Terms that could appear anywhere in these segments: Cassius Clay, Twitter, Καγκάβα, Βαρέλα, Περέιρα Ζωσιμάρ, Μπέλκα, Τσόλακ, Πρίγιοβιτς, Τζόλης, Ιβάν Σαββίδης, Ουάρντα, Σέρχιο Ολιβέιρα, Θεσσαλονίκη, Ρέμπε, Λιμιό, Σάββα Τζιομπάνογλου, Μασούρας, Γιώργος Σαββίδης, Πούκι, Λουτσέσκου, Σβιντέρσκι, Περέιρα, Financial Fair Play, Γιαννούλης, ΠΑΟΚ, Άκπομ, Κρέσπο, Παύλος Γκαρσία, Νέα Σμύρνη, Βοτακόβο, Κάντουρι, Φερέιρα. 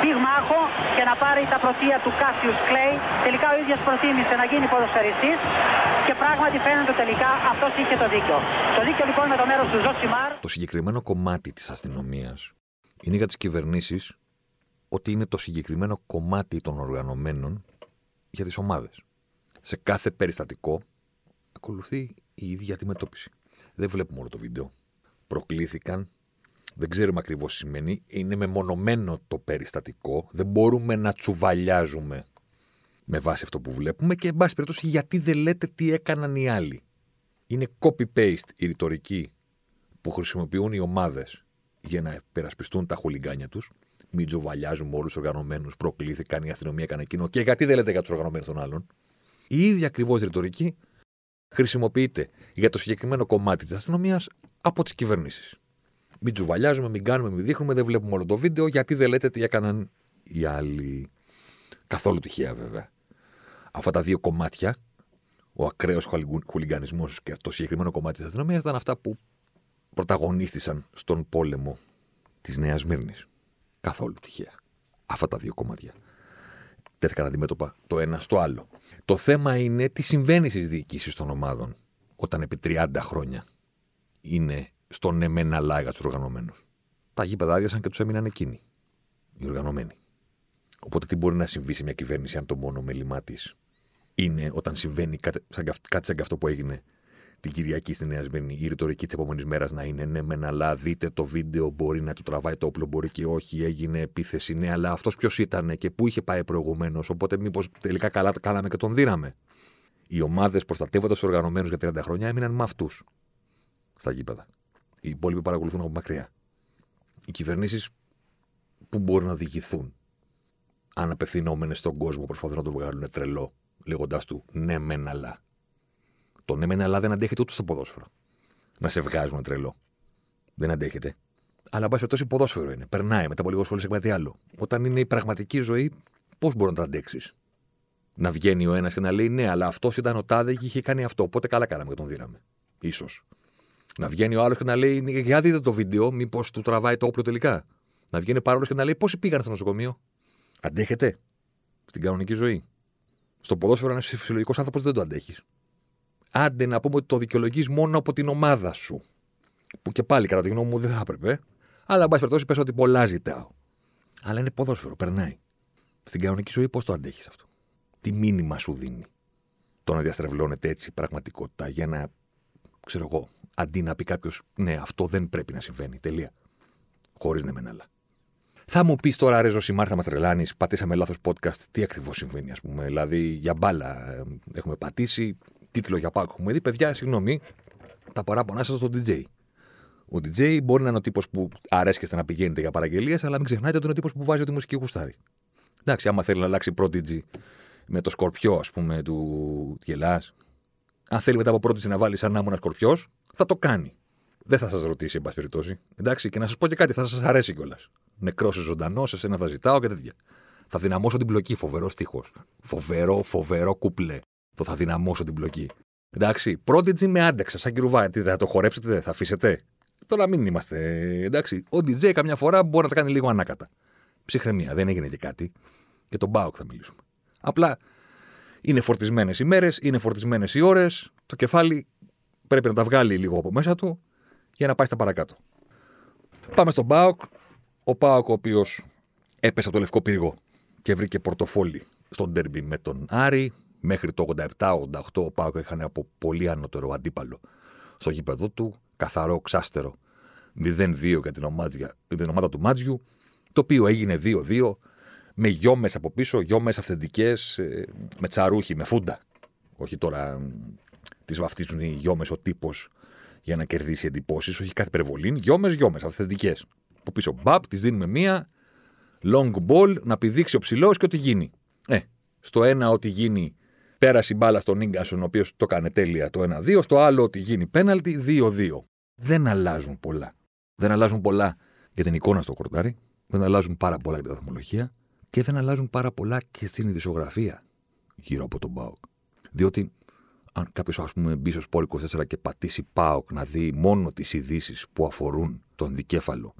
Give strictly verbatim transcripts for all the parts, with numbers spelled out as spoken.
πυγμάχο και να πάρει τα πρωτεία του Cassius Clay. Τελικά ο ίδιος προτίμησε να γίνει ποδοσφαιριστής και πράγματι φαίνεται τελικά αυτός είχε το δίκιο. Το δίκιο λοιπόν με το μέρος του Ζωσιμάρ. Το συγκεκριμένο κομμάτι της αστυνομίας είναι για τις κυβερνήσεις ότι είναι το συγκεκριμένο κομμάτι των οργανωμένων για τις ομάδες. Σε κάθε περιστατικό ακολουθεί η ίδια αντιμετώπιση. Δεν βλέπουμε όλο το βίντεο. Προκλήθηκαν. Δεν ξέρουμε ακριβώς τι σημαίνει. Είναι μεμονωμένο το περιστατικό. Δεν μπορούμε να τσουβαλιάζουμε με βάση αυτό που βλέπουμε και, εν πάση περιπτώσει, γιατί δεν λέτε τι έκαναν οι άλλοι. Είναι copy-paste η ρητορική που χρησιμοποιούν οι ομάδες για να υπερασπιστούν τα χολιγκάνια τους. Μην τσουβαλιάζουμε όλους τους οργανωμένους. Προκλήθηκαν, η αστυνομία έκανε εκείνο. Και γιατί δεν λέτε για τους οργανωμένους των άλλων. Η ίδια ακριβώς ρητορική χρησιμοποιείται για το συγκεκριμένο κομμάτι της αστυνομίας από τις κυβερνήσεις. Μην τσουβαλιάζουμε, μην κάνουμε, μην δείχνουμε, δεν βλέπουμε όλο το βίντεο, γιατί δεν λέτε τι έκαναν οι άλλοι. Καθόλου τυχαία βέβαια. Αυτά τα δύο κομμάτια, ο ακραίος χουλιγκανισμός και το συγκεκριμένο κομμάτι της αστυνομίας, ήταν αυτά που πρωταγωνίστησαν στον πόλεμο της Νέας Σμύρνης. Καθόλου τυχαία. Αυτά τα δύο κομμάτια τέθηκαν αντιμέτωπα το ένα στο άλλο. Το θέμα είναι τι συμβαίνει στις διοικήσεις των ομάδων όταν επί τριάντα χρόνια είναι στον εμένα λάγα τους οργανωμένους. Τα γήπεδα άδειασαν και τους έμειναν εκείνοι, οι οργανωμένοι. Οπότε τι μπορεί να συμβεί σε μια κυβέρνηση αν το μόνο μέλημά της είναι όταν συμβαίνει κάτι σαν, κάτι σαν αυτό που έγινε την Κυριακή στη Νέα Σμύρνη, η ρητορική της επόμενης μέρας να είναι ναι, μεν, αλλά δείτε το βίντεο, μπορεί να του τραβάει το όπλο, μπορεί και όχι, έγινε επίθεση, ναι, αλλά αυτός ποιος ήταν και πού είχε πάει προηγουμένως, οπότε μήπως τελικά καλά κάναμε και τον δίναμε. Οι ομάδες προστατεύοντας τους οργανωμένους για τριάντα χρόνια έμειναν με αυτούς στα γήπεδα. Οι υπόλοιποι παρακολουθούν από μακριά. Οι κυβερνήσεις που μπορούν να οδηγηθούν, αν απευθυνόμενες στον κόσμο, προσπαθούν να τον βγάλουν τρελό, λέγοντας του ναι, μεν, αλλά. Το ναι, μεν, αλλά δεν αντέχεται ούτε στο ποδόσφαιρο. Να σε βγάζουν τρελό. Δεν αντέχεται. Αλλά μπα σε τόσο ποδόσφαιρο είναι. Περνάει μετά από λίγο σχολείο σε κάτι άλλο. Όταν είναι η πραγματική ζωή, πώς μπορεί να τα αντέξει. Να βγαίνει ο ένας και να λέει ναι, αλλά αυτός ήταν ο τάδε και είχε κάνει αυτό. Οπότε καλά κάναμε και τον δίναμε. Ίσως. Να βγαίνει ο άλλος και να λέει: για δείτε το βίντεο, μήπως του τραβάει το όπλο τελικά. Να βγαίνει παρόλο και να λέει: πόσοι πήγαν στο νοσοκομείο. Αντέχετε. Στην κανονική ζωή. Στο ποδόσφαιρο, ένας φυσιολογικός άνθρωπος δεν το αντέχει. Άντε να πούμε ότι το δικαιολογείς μόνο από την ομάδα σου. Που και πάλι, κατά τη γνώμη μου, δεν θα έπρεπε. Αλλά, εν πάση περιπτώσει, πες ότι πολλά ζητάω. Αλλά είναι ποδόσφαιρο, περνάει. Στην κανονική ζωή, πώς το αντέχεις αυτό. Τι μήνυμα σου δίνει το να διαστρεβλώνεται έτσι η πραγματικότητα για να, ξέρω εγώ. Αντί να πει κάποιος, ναι, αυτό δεν πρέπει να συμβαίνει. Τελεία. Χωρίς ναι, μεν, αλλά. Θα μου πεις τώρα, ρε Ζωσιμάρ, θα μας τρελάνεις. Πατήσαμε λάθος podcast. Τι ακριβώς συμβαίνει, ας πούμε. Δηλαδή, για μπάλα ε, έχουμε πατήσει. Τίτλο για ΠΑΟΚ έχουμε δει. Παιδιά, συγγνώμη, τα παράπονά σας στον ντι τζέι. Ο ντι τζέι μπορεί να είναι ο τύπος που αρέσκεστε να πηγαίνετε για παραγγελίες, αλλά μην ξεχνάτε ότι είναι ο τύπος που βάζει ότι η μουσική γουστάρει. Εντάξει, άμα θέλει να αλλάξει πρότιτζι με το σκορπιό, ας πούμε, του γελάς. Αν θέλει μετά από πρότιτζι να βάλει σαν άμονα σκορπιό. Θα το κάνει. Δεν θα σας ρωτήσει, εν πάση περιπτώσει. Εντάξει, και να σας πω και κάτι, θα σας αρέσει κιόλας. Νεκρός ή ζωντανός, σε σένα θα ζητάω και τέτοια. Θα δυναμώσω την πλοκή, φοβερό στίχος. Φοβερό, φοβερό κουπλέ. Το θα δυναμώσω την πλοκή. Εντάξει, Prodigy με άντεξα, σαν κυρουβά. Τι θα το χορέψετε, θα αφήσετε. Τώρα μην είμαστε. Εντάξει, ο ντι τζέι καμιά φορά μπορεί να τα κάνει λίγο ανάκατα. Ψυχραιμία, δεν έγινε και κάτι. Και τον ΠΑΟΚ θα μιλήσουμε. Απλά είναι φορτισμένες οι μέρες, είναι φορτισμένες οι ώρες, το κεφάλι. Πρέπει να τα βγάλει λίγο από μέσα του για να πάει στα παρακάτω. Πάμε στον ΠΑΟΚ. Ο ΠΑΟΚ, ο οποίος έπεσε από το λευκό πύργο και βρήκε πορτοφόλι στον ντέρμπι με τον Άρη. Μέχρι το ογδόντα επτά ογδόντα οκτώ ο ΠΑΟΚ είχαν από πολύ ανώτερο αντίπαλο στο γήπεδο του. Καθαρό, ξάστερο μηδέν δύο για την ομάδα, την ομάδα του Μάτζιου. Το οποίο έγινε δύο δύο με γιώμες από πίσω, γιώμες αυθεντικές, με τσαρούχι, με φούντα. Όχι τώρα. Τις βαφτίζουν οι γιώμες ο τύπος για να κερδίσει εντυπώσεις. Όχι κάθε υπερβολή. Γιώμες, γιώμες, αυθεντικές. Από πίσω, μπαπ, τις δίνουμε μία. Long ball, να πηδήξει ο ψηλός και ό,τι γίνει. Ε, στο ένα, ό,τι γίνει, πέρασε η μπάλα στον Ίνγκασον, ο οποίος το έκανε τέλεια το ένα δύο, στο άλλο ότι γίνει πέναλτι δύο δύο. Δεν αλλάζουν πολλά. Δεν αλλάζουν πολλά για την εικόνα στο κορτάρι, δεν αλλάζουν πάρα πολλά για την βαθμολογία και δεν αλλάζουν πάρα πολλά και στην ειδησιογραφία γύρω από τον ΠΑΟΚ. Διότι αν κάποιος, ας πούμε, μπει στο Σπορ είκοσι τέσσερα και πατήσει ΠΑΟΚ να δει μόνο τις ειδήσεις που αφορούν τον δικέφαλο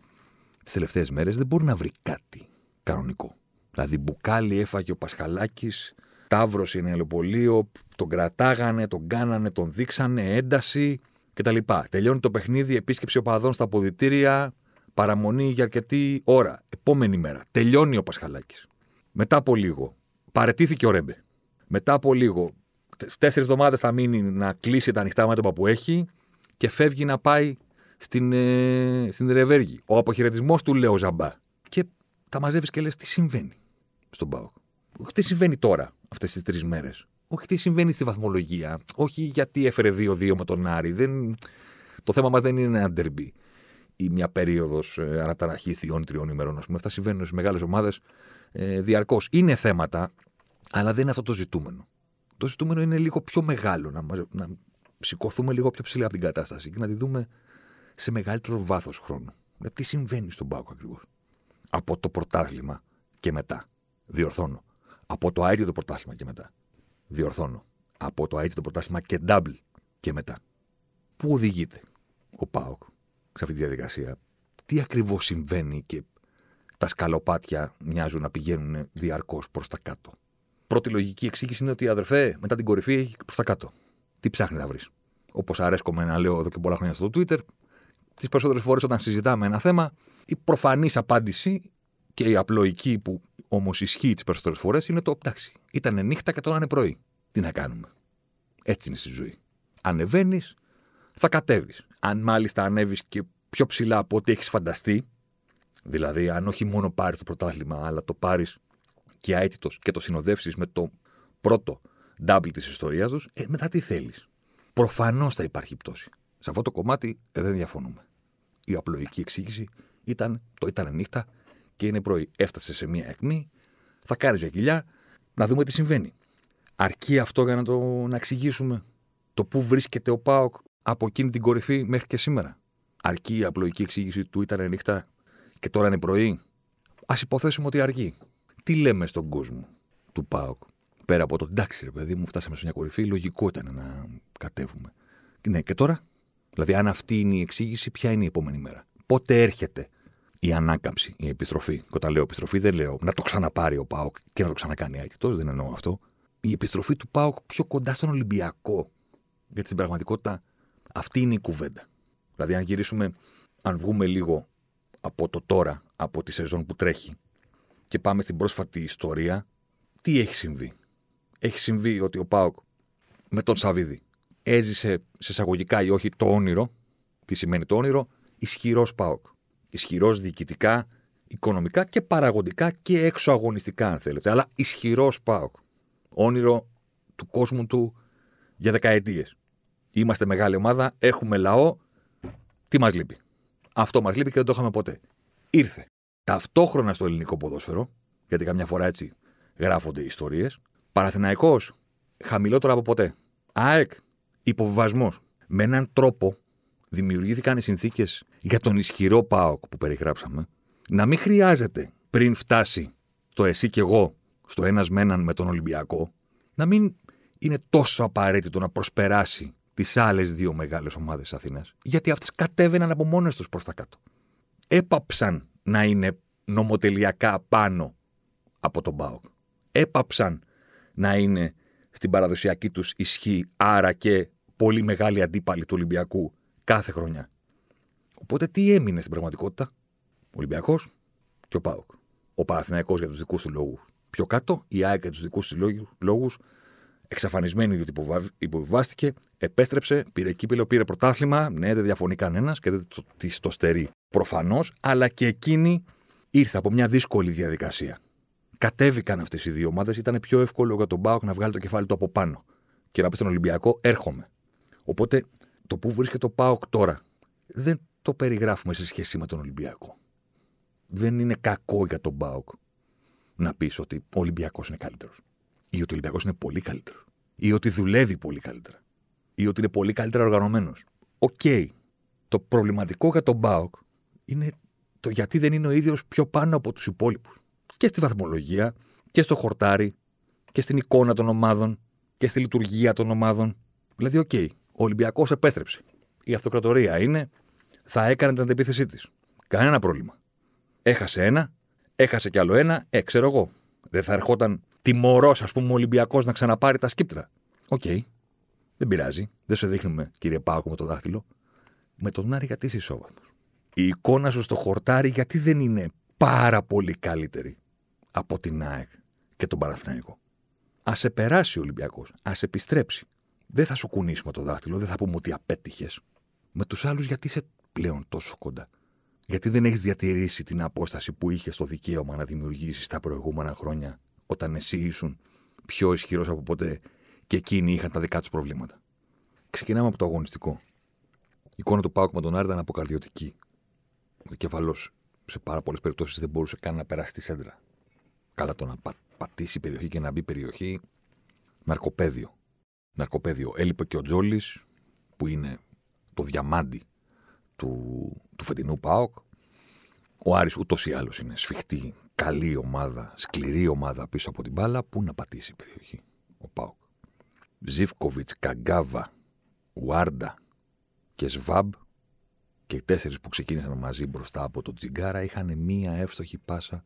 τις τελευταίες μέρες, δεν μπορεί να βρει κάτι κανονικό. Δηλαδή, μπουκάλι έφαγε ο Πασχαλάκης, ταύρωσε είναι Νεολοπολείο, τον κρατάγανε, τον κάνανε, τον δείξανε, ένταση κτλ. Τελειώνει το παιχνίδι, επίσκεψη οπαδών στα αποδυτήρια, παραμονή για αρκετή ώρα. Επόμενη μέρα, τελειώνει ο Πασχαλάκης. Μετά από λίγο, παραιτήθηκε ο Ρέμπε. Μετά από λίγο, τέσσερις εβδομάδες θα μείνει να κλείσει τα ανοιχτά μέτωπα που έχει και φεύγει να πάει στην, ε, στην Ρεβέργη. Ο αποχαιρετισμός του, λέω, Ζαμπά. Και τα μαζεύεις και λες τι συμβαίνει στον ΠΑΟΚ. Όχι τι συμβαίνει τώρα, αυτές τις τρεις μέρες. Όχι τι συμβαίνει στη βαθμολογία. Όχι γιατί έφερε δύο δύο με τον Άρη. Δεν... Το θέμα μας δεν είναι ένα ντερμπι ή μια περίοδος ε, αναταραχής τριών-τριών ημερών. Ας πούμε. Αυτά συμβαίνουν στις μεγάλες ομάδες ε, διαρκώς. Είναι θέματα, αλλά δεν είναι αυτό το ζητούμενο. Το ζητούμενο είναι λίγο πιο μεγάλο, να, να σηκωθούμε λίγο πιο ψηλά από την κατάσταση και να τη δούμε σε μεγαλύτερο βάθος χρόνου. Να, τι συμβαίνει στον ΠΑΟΚ ακριβώς. Από το πρωτάθλημα και μετά. Διορθώνω. Από το αίτιο το πρωτάθλημα και μετά. Διορθώνω. Από το αίτιο το πρωτάθλημα και ντάμπλ και μετά. Πού οδηγείται ο ΠΑΟΚ σε αυτή τη διαδικασία, τι ακριβώς συμβαίνει και τα σκαλοπάτια μοιάζουν να πηγαίνουν διαρκώς προς τα κάτω. Πρώτη λογική εξήγηση είναι ότι, αδερφέ, μετά την κορυφή έχει προς τα κάτω. Τι ψάχνει να βρει. Όπως αρέσκομαι να λέω εδώ και πολλά χρόνια στο Twitter, τις περισσότερες φορές όταν συζητάμε ένα θέμα, η προφανής απάντηση και η απλοϊκή που όμως ισχύει τις περισσότερες φορές είναι το εντάξει, ήταν νύχτα και τώρα είναι πρωί. Τι να κάνουμε. Έτσι είναι στη ζωή. Ανεβαίνεις, θα κατέβεις. Αν μάλιστα ανέβεις και πιο ψηλά από ό,τι έχεις φανταστεί, δηλαδή αν όχι μόνο πάρεις το πρωτάθλημα, αλλά το πάρεις και αίτητος και το συνοδεύσεις με το πρώτο double της ιστορίας τους, ε, μετά τι θέλεις. Προφανώς θα υπάρχει πτώση. Σε αυτό το κομμάτι ε, δεν διαφωνούμε. Η απλοϊκή εξήγηση ήταν το ήταν νύχτα και είναι πρωί. Έφτασε σε μία ακμή, θα κάνεις για κοιλιά, να δούμε τι συμβαίνει. Αρκεί αυτό για να, το, να εξηγήσουμε το πού βρίσκεται ο ΠΑΟΚ από εκείνη την κορυφή μέχρι και σήμερα. Αρκεί η απλοϊκή εξήγηση του ήταν νύχτα και τώρα είναι πρωί. Ας υποθέσουμε ότι αρκεί. Τι λέμε στον κόσμο του ΠΑΟΚ, πέρα από το εντάξει, ρε παιδί μου, φτάσαμε σε μια κορυφή, λογικό ήταν να κατέβουμε. Ναι, και τώρα, δηλαδή, αν αυτή είναι η εξήγηση, ποια είναι η επόμενη μέρα. Πότε έρχεται η ανάκαμψη, η επιστροφή. Και όταν λέω επιστροφή, δεν λέω να το ξαναπάρει ο ΠΑΟΚ και να το ξανακάνει αίτητος, δεν εννοώ αυτό. Η επιστροφή του ΠΑΟΚ πιο κοντά στον Ολυμπιακό. Γιατί στην πραγματικότητα αυτή είναι η κουβέντα. Δηλαδή, αν γυρίσουμε, αν βγούμε λίγο από το τώρα, από τη σεζόν που τρέχει. Και πάμε στην πρόσφατη ιστορία. Τι έχει συμβεί. Έχει συμβεί ότι ο ΠΑΟΚ με τον Σαββίδη έζησε σε εισαγωγικά ή όχι το όνειρο. Τι σημαίνει το όνειρο, ισχυρός ΠΑΟΚ. Ισχυρός διοικητικά, οικονομικά και παραγωγικά και έξω αγωνιστικά, αν θέλετε. Αλλά ισχυρός ΠΑΟΚ. Όνειρο του κόσμου του για δεκαετίες. Είμαστε μεγάλη ομάδα, έχουμε λαό. Τι μας λείπει. Αυτό μας λείπει και δεν το είχαμε ποτέ. Ήρθε. Ταυτόχρονα στο ελληνικό ποδόσφαιρο, γιατί καμιά φορά έτσι γράφονται ιστορίες, Παναθηναϊκός χαμηλότερα από ποτέ. ΑΕΚ υποβιβασμός. Με έναν τρόπο δημιουργήθηκαν οι συνθήκες για τον ισχυρό ΠΑΟΚ που περιγράψαμε, να μην χρειάζεται πριν φτάσει το εσύ και εγώ στο ένας με έναν με τον Ολυμπιακό, να μην είναι τόσο απαραίτητο να προσπεράσει τις άλλες δύο μεγάλες ομάδες της Αθήνας, γιατί αυτές κατέβαιναν από μόνες τους προς τα κάτω. Έπαψαν να είναι νομοτελειακά πάνω από τον ΠΑΟΚ. Έπαψαν να είναι στην παραδοσιακή τους ισχύ, άρα και πολύ μεγάλη αντίπαλη του Ολυμπιακού κάθε χρονιά. Οπότε τι έμεινε στην πραγματικότητα, ο Ολυμπιακός και ο ΠΑΟΚ. Ο Παναθηναϊκός για τους δικούς του λόγους πιο κάτω, η ΑΕΚ για τους δικούς του λόγους εξαφανισμένη, διότι υποβιβάστηκε, επέστρεψε, πήρε κύπελλο, πήρε πρωτάθλημα. Ναι, δεν διαφωνεί κανένας και δεν της το στερεί προφανώς, αλλά και εκείνη ήρθε από μια δύσκολη διαδικασία. Κατέβηκαν αυτές οι δύο ομάδες, ήταν πιο εύκολο για τον ΠΑΟΚ να βγάλει το κεφάλι του από πάνω και να πει στον Ολυμπιακό: έρχομαι. Οπότε το που βρίσκεται ο ΠΑΟΚ τώρα δεν το περιγράφουμε σε σχέση με τον Ολυμπιακό. Δεν είναι κακό για τον ΠΑΟΚ να πει ότι ο Ολυμπιακός είναι καλύτερος ή ότι ο Ολυμπιακός είναι πολύ καλύτερος. ή ότι δουλεύει πολύ καλύτερα ή ότι είναι πολύ καλύτερα οργανωμένος. Οκ. Okay. Το προβληματικό για τον ΠΑΟΚ είναι το γιατί δεν είναι ο ίδιος πιο πάνω από τους υπόλοιπους. Και στη βαθμολογία και στο χορτάρι και στην εικόνα των ομάδων και στη λειτουργία των ομάδων. Δηλαδή, οκ, okay, ο Ολυμπιακός επέστρεψε. Η αυτοκρατορία είναι, θα έκανε την αντεπίθεσή της. Κανένα πρόβλημα. Έχασε ένα, έχασε κι άλλο ένα, ε, ξέρω εγώ. Δεν θα ερχόταν τιμωρός, ας πούμε, ο Ολυμπιακός να ξαναπάρει τα σκύπτρα. Οκ, okay, δεν πειράζει. Δεν σε δείχνουμε, κύριε Πάκο, με το δάχτυλο. Με τον Άρη, γιατί είσαι ισόβαθμος. Η εικόνα σου στο χορτάρι, γιατί δεν είναι πάρα πολύ καλύτερη από την ΑΕΚ και τον Παναθηναϊκό. Ας σε περάσει ο Ολυμπιακός, ας επιστρέψει. Δεν θα σου κουνήσουμε το δάχτυλο, δεν θα πούμε ότι απέτυχες. Με τους άλλους, γιατί είσαι πλέον τόσο κοντά. Γιατί δεν έχεις διατηρήσει την απόσταση που είχες το δικαίωμα να δημιουργήσεις τα προηγούμενα χρόνια, όταν εσύ ήσουν πιο ισχυρός από ποτέ και εκείνοι είχαν τα δικά τους προβλήματα. Ξεκινάμε από το αγωνιστικό. Η εικόνα του ΠΑΟΚ με τον Άρη ήταν αποκαρδιωτική. Ο κεφαλός σε πάρα πολλές περιπτώσεις δεν μπορούσε καν να περάσει τη σέντρα. Καλά, το να πα, πατήσει η περιοχή και να μπει περιοχή. Ναρκοπαίδιο. Ναρκοπαίδιο. Έλειπε και ο Τζόλης, που είναι το διαμάντι του, του φετινού ΠΑΟΚ. Ο Άρης ούτως ή άλλως είναι σφιχτή, καλή ομάδα, σκληρή ομάδα πίσω από την μπάλα. Πού να πατήσει η περιοχή ο ΠΑΟΚ. Ζίβκοβιτς, Καγκάβα, Ουάρντα και Σβάμπ, και οι τέσσερις που ξεκίνησαν μαζί μπροστά από τον Τζιγκάρα, είχαν μία εύστοχη πάσα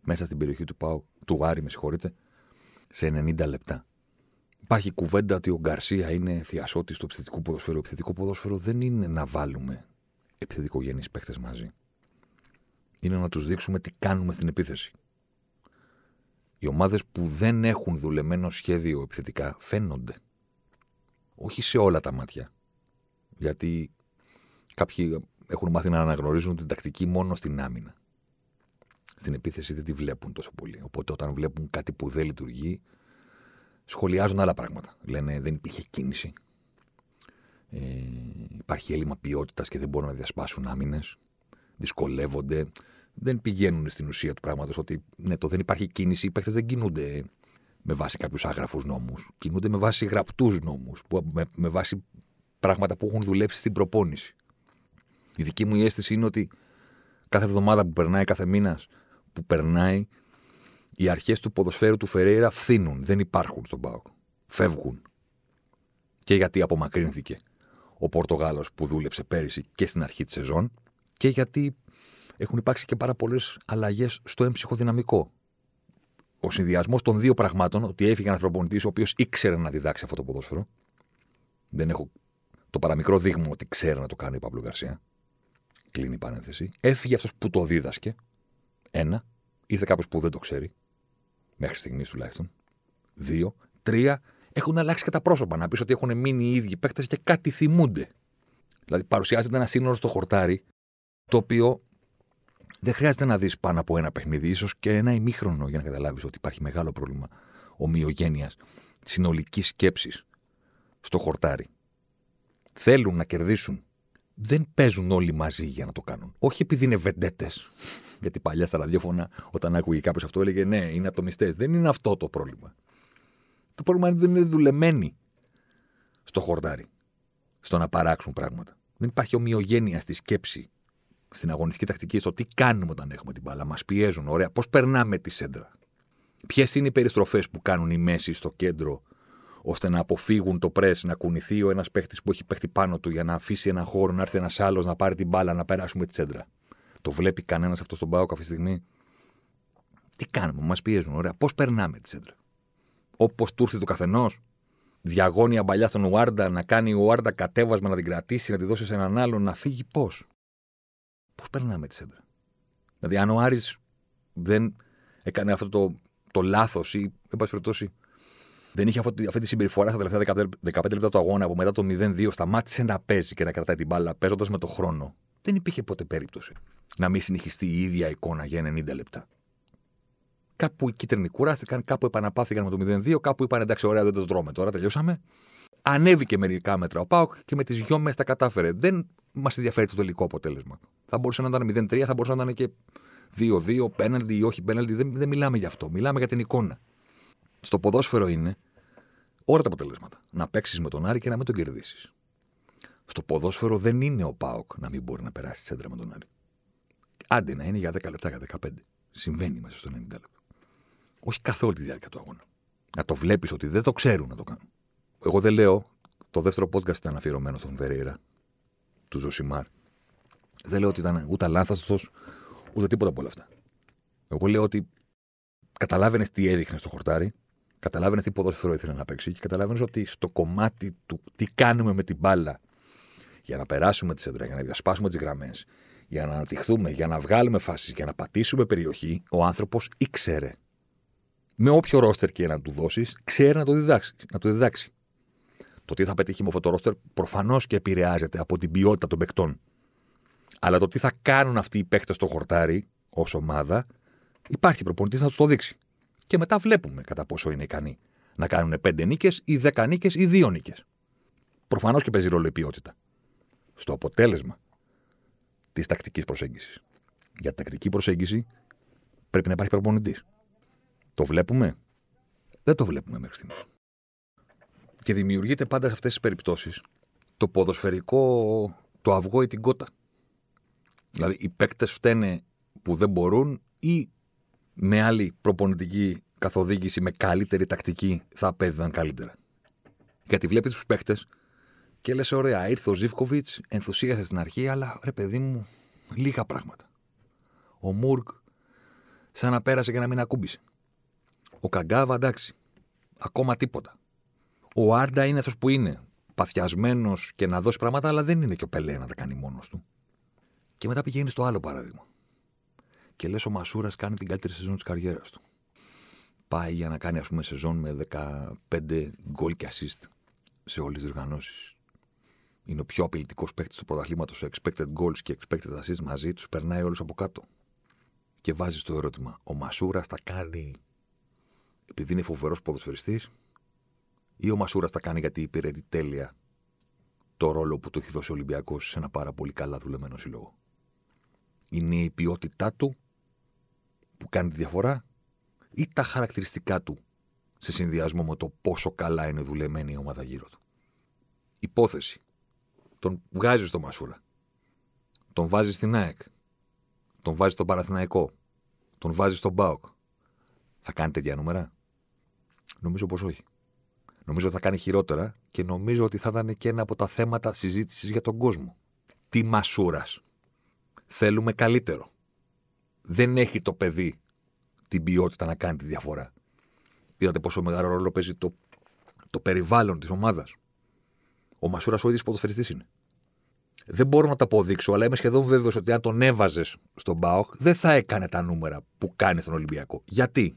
μέσα στην περιοχή του, Πάου, του Άρη, με συγχωρείτε, σε ενενήντα λεπτά. Υπάρχει κουβέντα ότι ο Γκαρσία είναι θειασότης του επιθετικού ποδοσφαίρου. Επιθετικό ποδόσφαιρο δεν είναι να βάλουμε επιθετικογενείς παίκτες μαζί. Είναι να τους δείξουμε τι κάνουμε στην επίθεση. Οι ομάδες που δεν έχουν δουλεμένο σχέδιο επιθετικά φαίνονται. Όχι σε όλα τα μάτια. Γιατί κάποιοι έχουν μάθει να αναγνωρίζουν την τακτική μόνο στην άμυνα. Στην επίθεση δεν τη βλέπουν τόσο πολύ. Οπότε όταν βλέπουν κάτι που δεν λειτουργεί, σχολιάζουν άλλα πράγματα. Λένε δεν υπήρχε κίνηση. Ε, υπάρχει έλλειμμα ποιότητας και δεν μπορούν να διασπάσουν άμυνες. Δυσκολεύονται. Δεν πηγαίνουν στην ουσία του πράγματος ότι ναι, το δεν υπάρχει κίνηση. Οι παίκτες δεν κινούνται με βάση κάποιους άγραφους νόμους. Κινούνται με βάση γραπτούς νόμους, που, με, με βάση πράγματα που έχουν δουλέψει στην προπόνηση. Η δική μου αίσθηση είναι ότι κάθε εβδομάδα που περνάει, κάθε μήνα που περνάει, οι αρχές του ποδοσφαίρου του Φερέιρα φθήνουν. Δεν υπάρχουν στον ΠΑΟΚ. Φεύγουν. Και γιατί απομακρύνθηκε ο Πορτογάλος που δούλεψε πέρυσι και στην αρχή της σεζόν, και γιατί έχουν υπάρξει και πάρα πολλές αλλαγές στο έμψυχο δυναμικό. Ο συνδυασμός των δύο πραγμάτων, ότι έφυγε ένας προπονητής ο οποίος ήξερε να διδάξει αυτό το ποδόσφαιρο. Δεν έχω το παραμικρό δείγμα ότι ξέρει να το κάνει ο Παύλο Γκαρσία. Κλείνει η παρένθεση. Έφυγε αυτός που το δίδασκε. Ένα. Ήρθε κάποιος που δεν το ξέρει. Μέχρι στιγμής τουλάχιστον. Δύο. Τρία. Έχουν αλλάξει και τα πρόσωπα. Να πεις ότι έχουν μείνει οι ίδιοι παίκτες και κάτι θυμούνται. Δηλαδή παρουσιάζεται ένα σύνορο στο χορτάρι, το οποίο δεν χρειάζεται να δεις πάνω από ένα παιχνίδι, ίσως και ένα ημίχρονο, για να καταλάβεις ότι υπάρχει μεγάλο πρόβλημα ομοιογένειας συνολικής σκέψης στο χορτάρι. Θέλουν να κερδίσουν. Δεν παίζουν όλοι μαζί για να το κάνουν. Όχι επειδή είναι βεντέτες. Γιατί παλιά στα ραδιόφωνα, όταν άκουγε κάποιος αυτό, έλεγε ναι, είναι ατομιστές. Δεν είναι αυτό το πρόβλημα. Το πρόβλημα είναι ότι δεν είναι δουλεμένοι στο χορτάρι, στο να παράξουν πράγματα. Δεν υπάρχει ομοιογένεια στη σκέψη, στην αγωνιστική τακτική, στο τι κάνουμε όταν έχουμε την μπάλα. Μας πιέζουν, ωραία. Πώς περνάμε τη σέντρα. Ποιες είναι οι περιστροφές που κάνουν οι μέσοι στο κέντρο, ώστε να αποφύγουν το πρέσ, να κουνηθεί ο ένας παίχτης που έχει παίχτη πάνω του για να αφήσει έναν χώρο, να έρθει ένας άλλος να πάρει την μπάλα, να περάσουμε τη σέντρα. Το βλέπει κανένας αυτό στον ΠΑΟΚ αυτή τη στιγμή? Τι κάνουμε, μας πιέζουν, ωραία. Πώς περνάμε τη σέντρα. Όπως του έρθει του καθενός, διαγώνια παλιά στον Ουάρντα, να κάνει Ουάρντα κατέβασμα, να την κρατήσει, να τη δώσει σε έναν άλλον, να φύγει. Πώς. Πώς περνάμε τη σέντρα. Δηλαδή, αν ο Άρης δεν έκανε αυτό το, το λάθος ή, εν πάση περιπτώσει, δεν είχε αυτή τη συμπεριφορά στα τελευταία δεκαπέντε λεπτά του αγώνα, που μετά το μηδέν δύο σταμάτησε να παίζει και να κρατάει την μπάλα παίζοντας με το χρόνο, δεν υπήρχε ποτέ περίπτωση να μην συνεχιστεί η ίδια εικόνα για ενενήντα λεπτά. Κάπου οι κίτρινοι κουράστηκαν, κάπου επαναπάθηκαν με το μηδέν δύο, κάπου είπαν εντάξει, ωραία, δεν το τρώμε τώρα, τελειώσαμε. Ανέβηκε μερικά μέτρα ο ΠΑΟΚ και με τις δυο μέσα τα κατάφερε. Δεν μας ενδιαφέρει το τελικό αποτέλεσμα. Θα μπορούσε να ήταν μηδέν τρία, θα μπορούσε να ήταν και δύο δύο, πέναλτι ή όχι πέναλτι. Δεν, δεν μιλάμε γι' αυτό. Μιλάμε για την εικόνα. Στο ποδόσφαιρο είναι Όλα τα αποτελέσματα. Να παίξεις με τον Άρη και να μην τον κερδίσεις. Στο ποδόσφαιρο δεν είναι ο ΠΑΟΚ να μην μπορεί να περάσει τσέντρα με τον Άρη. Άντε να είναι για δέκα λεπτά, για δεκαπέντε. Συμβαίνει μέσα στο ενενήντα λεπτά. Όχι καθ' όλη τη διάρκεια του αγώνα. Να το βλέπεις ότι δεν το ξέρουν να το κάνουν. Εγώ δεν λέω. Το δεύτερο podcast ήταν αφιερωμένο στον Περέιρα, του Ζωσιμάρ. Δεν λέω ότι ήταν ούτε λάθος, ούτε τίποτα από όλα αυτά. Εγώ λέω ότι καταλάβαινες τι έδειχνε στο χορτάρι, καταλάβαινες τι ποδόσφαιρο ήθελε να παίξει και καταλάβαινες ότι στο κομμάτι του τι κάνουμε με την μπάλα για να περάσουμε τη σέντρα, για να διασπάσουμε τις γραμμές, για να αναπτυχθούμε, για να βγάλουμε φάσεις, για να πατήσουμε περιοχή, ο άνθρωπος ήξερε. Με όποιο ρόστερ και να του δώσεις, ξέρει να το διδάξει. Να το διδάξει. Το τι θα πετύχει με αυτό το ρόστερ προφανώς και επηρεάζεται από την ποιότητα των παικτών. Αλλά το τι θα κάνουν αυτοί οι παίκτες στο χορτάρι ως ομάδα, υπάρχει προπονητής να τους το δείξει. Και μετά βλέπουμε κατά πόσο είναι ικανοί να κάνουν πέντε νίκες ή δέκα νίκες ή δύο νίκες. Προφανώς και παίζει ρόλο η ποιότητα. Στο αποτέλεσμα της τακτικής προσέγγισης. Για τακτική προσέγγιση πρέπει να υπάρχει προπονητής. Το βλέπουμε? Δεν το βλέπουμε μέχρι στιγμής. Και δημιουργείται πάντα σε αυτές τις περιπτώσεις το ποδοσφαιρικό, το αυγό ή την κότα. Δηλαδή οι παίκτες φταίνε που δεν μπορούν ή με άλλη προπονητική καθοδήγηση, με καλύτερη τακτική θα απέδιδαν καλύτερα. Γιατί βλέπεις τους παίκτες και λες ωραία, ήρθε ο Ζίβκοβιτς, ενθουσίασε στην αρχή, αλλά ρε παιδί μου, λίγα πράγματα. Ο Μούρκ σαν να πέρασε και να μην ακούμπησε. Ο Καγκάβα εντάξει, ακόμα τίποτα. Ο Ουάρντα είναι αυτός που είναι παθιασμένος και να δώσει πράγματα, αλλά δεν είναι και ο Πελέ να τα κάνει μόνος του. Και μετά πηγαίνει στο άλλο παράδειγμα. Και λες ο Μασούρας κάνει την καλύτερη σεζόν της καριέρας του. Πάει για να κάνει ας πούμε σεζόν με δεκαπέντε γκολ και assist σε όλες τις διοργανώσεις. Είναι ο πιο απειλητικός παίκτης του πρωταθλήματος σε expected goals και expected assists μαζί, τους περνάει όλους από κάτω. Και βάζεις το ερώτημα, ο Μασούρας τα κάνει επειδή είναι φοβερός ποδοσφαιριστής? Ή ο Μασούρας τα κάνει γιατί υπηρετεί τέλεια το ρόλο που του έχει δώσει ο Ολυμπιακός σε ένα πάρα πολύ καλά δουλεμένο σύλλογο? Είναι η ποιότητά του που κάνει τη διαφορά ή τα χαρακτηριστικά του σε συνδυασμό με το πόσο καλά είναι δουλεμένη η ομάδα γύρω του? Υπόθεση. Τον βγάζεις τον Μασούρα. Τον βάζεις στην ΑΕΚ. Τον βάζεις στον Παναθηναϊκό. Τον βάζεις στον ΠΑΟΚ. Θα κάνει τέτοια νούμερα? Νομίζω πως όχι. Νομίζω ότι θα κάνει χειρότερα και νομίζω ότι θα ήταν και ένα από τα θέματα συζήτησης για τον κόσμο. Τι Μασούρας? Θέλουμε καλύτερο. Δεν έχει το παιδί την ποιότητα να κάνει τη διαφορά. Είδατε πόσο μεγάλο ρόλο παίζει το, το περιβάλλον της ομάδας. Ο Μασούρας ο ίδιος ποδοσφαιριστής είναι. Δεν μπορώ να τα αποδείξω, αλλά είμαι σχεδόν βέβαιος ότι αν τον έβαζες στον ΠΑΟΚ δεν θα έκανε τα νούμερα που κάνει στον Ολυμπιακό. Γιατί?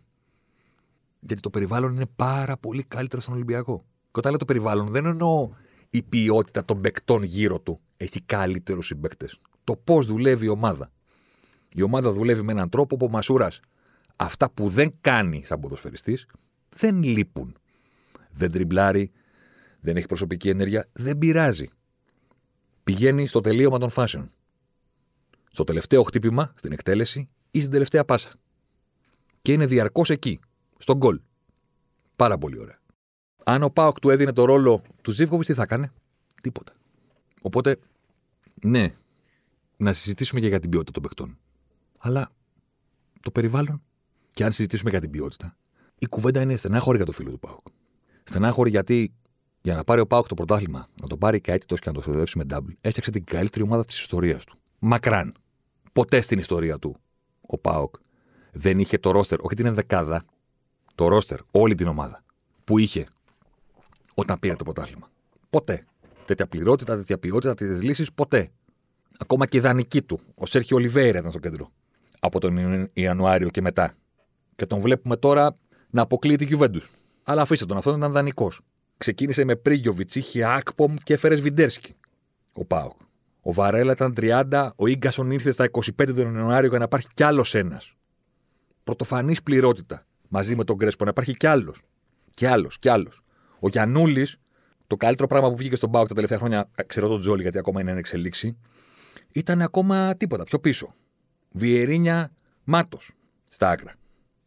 Γιατί το περιβάλλον είναι πάρα πολύ καλύτερο στον Ολυμπιακό. Και όταν λέω το περιβάλλον, δεν εννοώ η ποιότητα των παικτών γύρω του. Έχει καλύτερους συμπαίκτες. Το πώς δουλεύει η ομάδα. Η ομάδα δουλεύει με έναν τρόπο που ο Μασούρας αυτά που δεν κάνει σαν ποδοσφαιριστής δεν λείπουν. Δεν τριμπλάρει, δεν έχει προσωπική ενέργεια, δεν πειράζει. Πηγαίνει στο τελείωμα των φάσεων. Στο τελευταίο χτύπημα, στην εκτέλεση ή στην τελευταία πάσα. Και είναι διαρκώς εκεί. Στον γκολ. Πάρα πολύ ωραία. Αν ο ΠΑΟΚ του έδινε το ρόλο του Ζίβκοβιτς, τι θα έκανε? Τίποτα. Οπότε, ναι, να συζητήσουμε και για την ποιότητα των παικτών. Αλλά το περιβάλλον, και αν συζητήσουμε για την ποιότητα, η κουβέντα είναι στενάχωρη για το φίλο του ΠΑΟΚ. Στενάχωρη γιατί για να πάρει ο ΠΑΟΚ το πρωτάθλημα, να το πάρει καέτητος και να το θεδεύσει με ντάμπλ, έφτιαξε την καλύτερη ομάδα της ιστορίας του. Μακράν. Ποτέ στην ιστορία του ο ΠΑΟΚ δεν είχε το ρόστερ, όχι την ενδεκάδα. Το ρόστερ, όλη την ομάδα που είχε όταν πήρε το πρωτάθλημα. Ποτέ. Τέτοια πληρότητα, τέτοια ποιότητα, τέτοιες λύσεις, ποτέ. Ακόμα και η δανεική του. Ο Σέρχιο Ολιβέιρα ήταν στο κέντρο από τον Ιανουάριο και μετά. Και τον βλέπουμε τώρα να αποκλείει την Γιουβέντους. Αλλά αφήστε τον, αυτόν ήταν δανεικός. Ξεκίνησε με Πρίγιοβιτς, είχε Άκπομ και έφερε Σβιντέρσκι. Ο ΠΑΟΚ. Ο Βαρέλα ήταν τριάντα, ο Ίνγκασον ήρθε στα είκοσι πέντε τον Ιανουάριο για να υπάρχει κι άλλο ένα. Πρωτοφανής πληρότητα. Μαζί με τον Κρέσπο, να υπάρχει κι άλλος. Κι άλλος, κι άλλος. Ο Γιαννούλης, το καλύτερο πράγμα που βγήκε στον ΠΑΟΚ τα τελευταία χρόνια, ξέρω τον Τζόλη γιατί ακόμα είναι εν εξελίξη, ήταν ακόμα τίποτα, πιο πίσω. Βιεϊρίνια Μάτο στα άκρα.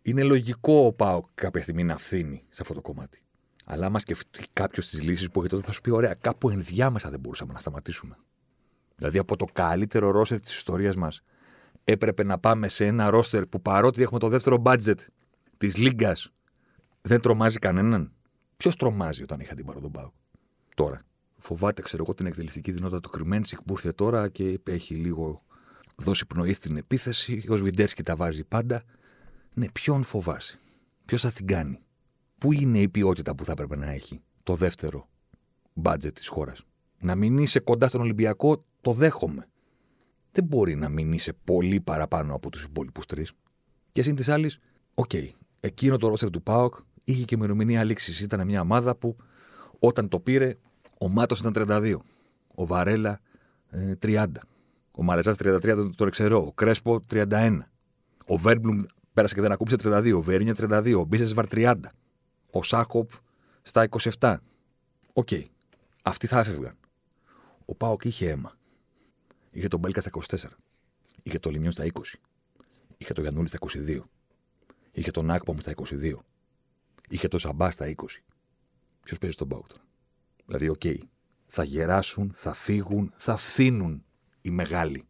Είναι λογικό ο ΠΑΟΚ κάποια στιγμή να φθίνει σε αυτό το κομμάτι. Αλλά άμα σκεφτεί κάποιο τις λύσεις που έχει τότε, θα σου πει: ωραία, κάπου ενδιάμεσα δεν μπορούσαμε να σταματήσουμε. Δηλαδή, από το καλύτερο ρόστερ της ιστορίας μας, έπρεπε να πάμε σε ένα ρόστερ που παρότι έχουμε το δεύτερο μπάτζετ της Λίγκας, δεν τρομάζει κανέναν. Ποιος τρομάζει όταν είχα την παρό τον ΠΑΟΚ τώρα? Φοβάται, ξέρω εγώ, την εκτελεστική δυνατότητα του Κρυμέντσικ που ήρθε τώρα και έχει λίγο δώσει πνοή στην επίθεση. Ο Σβιντέρσκι τα βάζει πάντα. Ναι, ποιον φοβάσαι? Ποιος θα την κάνει? Πού είναι η ποιότητα που θα έπρεπε να έχει το δεύτερο μπάτζετ της χώρας? Να μην είσαι κοντά στον Ολυμπιακό, το δέχομαι. Δεν μπορεί να μην είσαι πολύ παραπάνω από τους υπόλοιπους τρεις. Και σύν της άλλης, οκ, okay, εκείνο το ρόστερ του ΠΑΟΚ είχε και ημερομηνία λήξης. Ήταν μια ομάδα που όταν το πήρε, ο Μάτος ήταν τριάντα δύο, ο Βαρέλα ε, τριάντα, ο Μαρεζάς τριάντα τρία, το ξέρω, ο Κρέσπο τριάντα ένα, ο Βέρμπλουμ πέρασε και δεν ακούμπησε τριάντα δύο, ο Βιεϊρίνια τριάντα δύο, ο Μπίσεσβαρ τριάντα, ο Σάκοπ στα είκοσι επτά. Οκ, okay. Αυτοί θα έφευγαν. Ο ΠΑΟΚ είχε αίμα. Είχε τον Μπέλκα στα είκοσι τέσσερα, είχε τον Λιμιό στα είκοσι, είχε τον Γιαννούλη στα είκοσι δύο, είχε τον Άκπομ στα είκοσι δύο, είχε τον Ζαμπά στα είκοσι. Ποιος παίζει τον ΠΑΟΚ τώρα? Δηλαδή, οκ, okay, θα γεράσουν, θα φύγουν, θα φθήνουν οι μεγάλοι.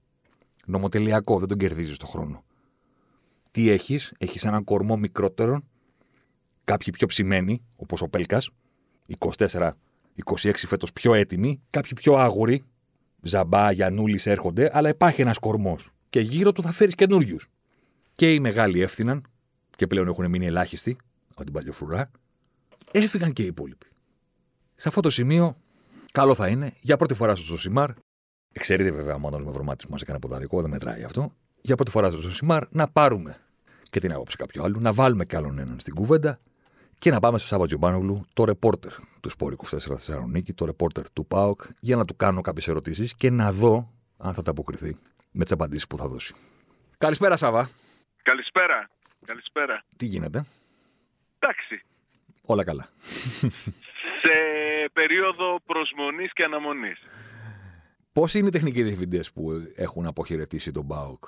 Νομοτελειακό, δεν τον κερδίζεις τον χρόνο. Τι έχεις? Έχεις έναν κορμό μικρότερων, κάποιοι πιο ψημένοι, όπως ο Πέλκας, είκοσι τέσσερα είκοσι έξι φέτος πιο έτοιμοι, κάποιοι πιο άγουροι, Ζαμπά, Γιαννούλης έρχονται, αλλά υπάρχει ένας κορμός. Και γύρω του θα φέρεις καινούριους. Και οι μεγάλοι έφθηναν, και πλέον έχουν μείνει ελάχιστοι, από την παλιοφρουρά, έφυγαν και οι υπόλοιποι. Σε αυτό το σημείο, καλό θα είναι για πρώτη φορά στο Ζωσιμάρ. Ξέρετε, βέβαια, μόνο με βρωμάτι που μα έκανε ποδαρικό, δεν μετράει αυτό. Για πρώτη φορά στο Ζωσιμάρ να πάρουμε και την άποψη κάποιου άλλου, να βάλουμε κι άλλον έναν στην κουβέντα και να πάμε στο Σάββα Τζιομπάνογλου, το ρεπόρτερ του Σπόρ είκοσι τέσσερα Θεσσαλονίκη, το ρεπόρτερ του ΠΑΟΚ, για να του κάνω κάποιες ερωτήσεις και να δω αν θα τα αποκριθεί με τις απαντήσεις που θα δώσει. Καλησπέρα, Σάββα. Καλησπέρα. Καλησπέρα. Τι γίνεται? Εντάξει. Όλα καλά. Σε περίοδο προσμονής και αναμονής. Πώς είναι οι τεχνικοί διευθυντές που έχουν αποχαιρετήσει τον ΠΑΟΚ?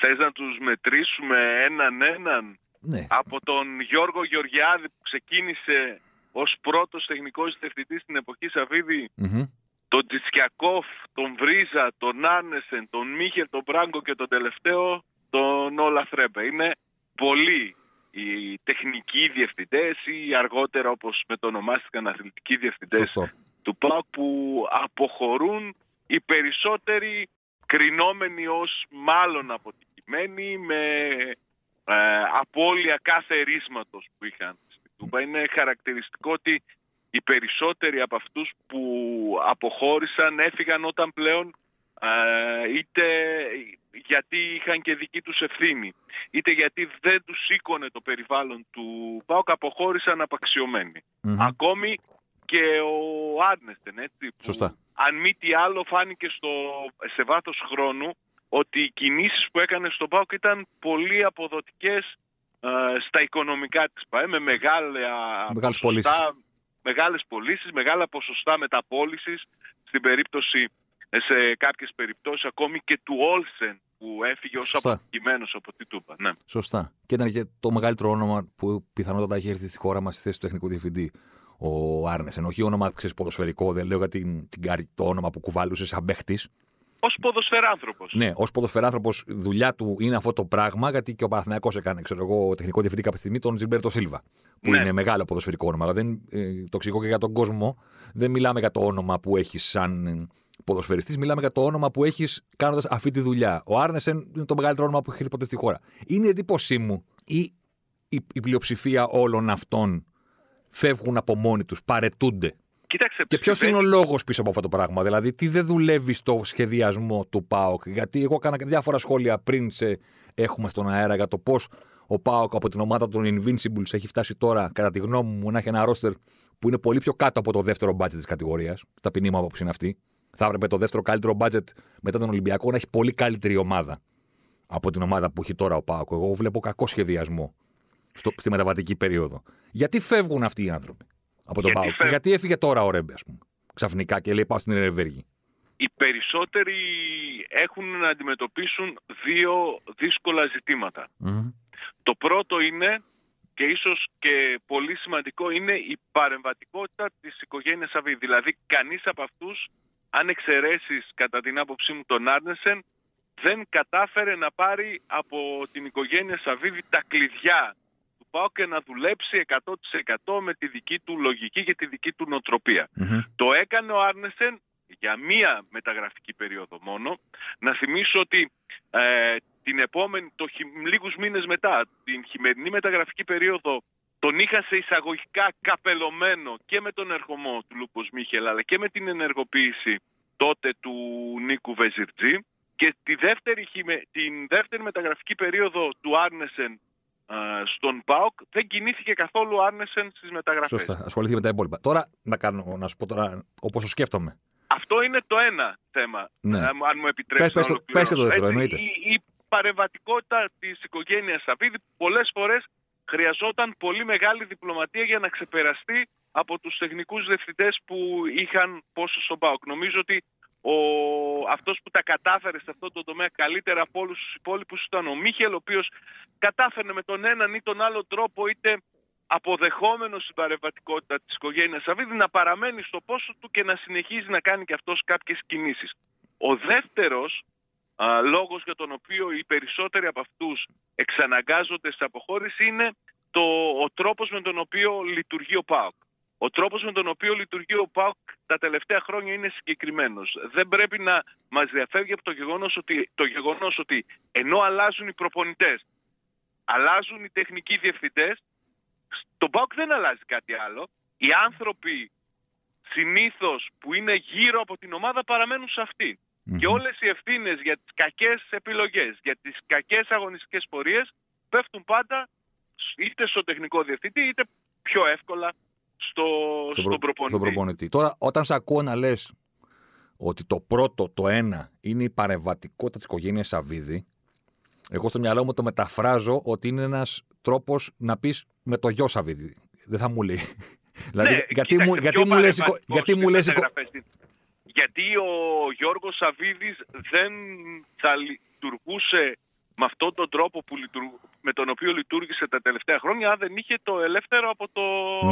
Θες να τους μετρήσουμε έναν έναν? Ναι. Από τον Γιώργο Γεωργιάδη που ξεκίνησε ως πρώτος τεχνικός διευθυντής στην εποχή Σαββίδη, mm-hmm. τον Τζιτσκιακόφ, τον Βρίζα, τον Άνεσεν, τον Μίχελ, τον Μπράγκο και τον τελευταίο, τον Όλαφ Ρέμπε. Είναι πολλοί οι τεχνικοί διευθυντές ή αργότερα, όπως μετονομάστηκαν, αθλητικοί διευθυντές του ΠΑΟΚ που αποχωρούν, οι περισσότεροι κρινόμενοι ως μάλλον αποτυχημένοι με ε, απώλεια κάθε ρίσματος που είχαν στην Τούμπα. Είναι χαρακτηριστικό ότι οι περισσότεροι από αυτούς που αποχώρησαν έφυγαν όταν πλέον Ε, είτε γιατί είχαν και δική τους ευθύνη, είτε γιατί δεν τους σήκωνε το περιβάλλον του ΠΑΟΚ, αποχώρησαν απαξιωμένοι. Mm-hmm. Ακόμη και ο Άρνεστεν, έτσι, που, αν μη τι άλλο, φάνηκε στο, σε βάθος χρόνου ότι οι κινήσεις που έκανε στον ΠΑΟΚ ήταν πολύ αποδοτικές ε, στα οικονομικά της ΠΑΕ, με μεγάλα μεγάλες ποσοστά, πωλήσεις. μεγάλες πωλήσεις, μεγάλα ποσοστά μεταπώλησης στην περίπτωση. Σε κάποιες περιπτώσεις ακόμη και του Όλσεν που έφυγε ως αποκειμένος από τη Τούμπα. Ναι. Σωστά. Και ήταν και το μεγαλύτερο όνομα που πιθανότατα έχει έρθει στη χώρα μας στη θέση του τεχνικού διευθυντή, ο Άρνεσεν. Όχι όνομα, ξέρεις, ποδοσφαιρικό, δεν λέω για την, την, το όνομα που κουβαλούσε σαν παίχτης. Ως ποδοσφαιράνθρωπος. Ναι, ως ποδοσφαιράνθρωπος δουλειά του είναι αυτό το πράγμα, γιατί και ο Παναθηναϊκός έκανε, ξέρω εγώ, τεχνικό διευθυντή κάποια στιγμή, τον Ζιλμπέρτο Σίλβα. Που ναι. είναι μεγάλο ποδοσφαιρικό όνομα. Αλλά δεν, ε, το εξηγώ και για τον κόσμο. Δεν μιλάμε για το όνομα που έχει σαν ποδοσφαιριστής, μιλάμε για το όνομα που έχεις κάνοντας αυτή τη δουλειά. Ο Άρνεσεν είναι το μεγαλύτερο όνομα που έχει ποτέ στη χώρα. Είναι η εντύπωσή μου ή η, η πλειοψηφία όλων αυτών φεύγουν από μόνοι τους, παρετούνται? Κοίταξε, και ποιος είναι ο λόγος πίσω από αυτό το πράγμα? Δηλαδή, τι δεν δουλεύει στο σχεδιασμό του ΠΑΟΚ? Γιατί εγώ έκανα διάφορα σχόλια πριν σε έχουμε στον αέρα για το πώς ο ΠΑΟΚ από την ομάδα των Invincibles έχει φτάσει τώρα, κατά τη γνώμη μου, να έχει ένα ρόστερ που είναι πολύ πιο κάτω από το δεύτερο μπάτζετ της κατηγορίας. Ταπεινή μου άποψη είναι αυτή. Θα έπρεπε το δεύτερο καλύτερο μπάτζετ μετά τον Ολυμπιακό να έχει πολύ καλύτερη ομάδα από την ομάδα που έχει τώρα ο ΠΑΟΚ. Εγώ βλέπω κακό σχεδιασμό στο, στη μεταβατική περίοδο. Γιατί φεύγουν αυτοί οι άνθρωποι από τον ΠΑΟΚ? Φεύ... Γιατί έφυγε τώρα ο Ρέμπε, ας πούμε, ξαφνικά και λέει πάω στην Ρέβερδη? Οι περισσότεροι έχουν να αντιμετωπίσουν δύο δύσκολα ζητήματα. Mm-hmm. Το πρώτο είναι και ίσως και πολύ σημαντικό είναι η παρεμβατικότητα της οικογένειας Σαββίδη. Δηλαδή κανείς από αυτούς, αν εξαιρέσεις κατά την άποψή μου τον Άρνεσεν, δεν κατάφερε να πάρει από την οικογένεια Σαββίδη τα κλειδιά του ΠΑΟΚ και να δουλέψει εκατό τοις εκατό με τη δική του λογική και τη δική του νοοτροπία. Mm-hmm. Το έκανε ο Άρνεσεν για μία μεταγραφική περίοδο μόνο. Να θυμίσω ότι ε, την επόμενη, το, λίγους μήνες μετά, την χειμερινή μεταγραφική περίοδο, τον είχα σε εισαγωγικά καπελωμένο και με τον ερχομό του Λούπος Μίχελ, αλλά και με την ενεργοποίηση τότε του Νίκου Βεζιρτζή. Και τη δεύτερη, την δεύτερη μεταγραφική περίοδο του Άρνεσεν ε, στον ΠΑΟΚ δεν κινήθηκε καθόλου ο Άρνεσεν στις μεταγραφές. Σωστά, ασχολήθηκε με τα υπόλοιπα. Τώρα να, κάνω, να σου πω τώρα όπως το σκέφτομαι. Αυτό είναι το ένα θέμα, ναι. αν, αν μου επιτρέψεις πες, να ολοκληρώσω. Πες το δεύτερο, εννοείται. Η, η παρεμβατικότητα της οικογένειας Σαββίδη πολλές φορές χρειαζόταν πολύ μεγάλη διπλωματία για να ξεπεραστεί από τους τεχνικούς διευθυντές που είχαν πόσο στον ΠΑΟΚ. Νομίζω ότι ο, αυτός που τα κατάφερε σε αυτό το τομέα καλύτερα από όλους τους υπόλοιπους ήταν ο Μίχελ, ο οποίος κατάφερνε με τον έναν ή τον άλλο τρόπο, είτε αποδεχόμενος την παρεμβατικότητα της οικογένειας Σαββίδη, να παραμένει στο πόσο του και να συνεχίζει να κάνει και αυτός κάποιες κινήσεις. Ο δεύτερος α, λόγος για τον οποίο οι περισσότεροι από αυτούς εξαναγκάζονται σε αποχώρηση είναι το, ο τρόπος με τον οποίο λειτουργεί ο ΠΑΟΚ. Ο τρόπος με τον οποίο λειτουργεί ο ΠΑΟΚ τα τελευταία χρόνια είναι συγκεκριμένος. Δεν πρέπει να μας διαφεύγει από το γεγονός ότι, το γεγονός ότι ενώ αλλάζουν οι προπονητές, αλλάζουν οι τεχνικοί διευθυντές, στον ΠΑΟΚ δεν αλλάζει κάτι άλλο. Οι άνθρωποι συνήθως που είναι γύρω από την ομάδα παραμένουν σε αυτή. Mm-hmm. Και όλες οι ευθύνες για τις κακές επιλογές, για τις κακές αγωνιστικές πορείες πέφτουν πάντα είτε στο τεχνικό διευθυντή είτε πιο εύκολα στο, στο στον, προ, προπονητή. στον προπονητή. Τώρα όταν σε ακούω να λες ότι το πρώτο, το ένα είναι η παρεμβατικότητα της οικογένειας Σαββίδη, εγώ στο μυαλό μου το μεταφράζω ότι είναι ένας τρόπος να πεις με το γιο Σαββίδη. Δεν θα μου λέει. Δηλαδή, ναι, γιατί, κοίταξε, μου, γιατί μου λες... Γιατί, μου λες... γιατί ο Γιώργος Σαββίδης δεν θα λειτουργούσε με αυτόν τον τρόπο που λειτουργ... με τον οποίο λειτουργήσε τα τελευταία χρόνια, αν δεν είχε το ελεύθερο από, το...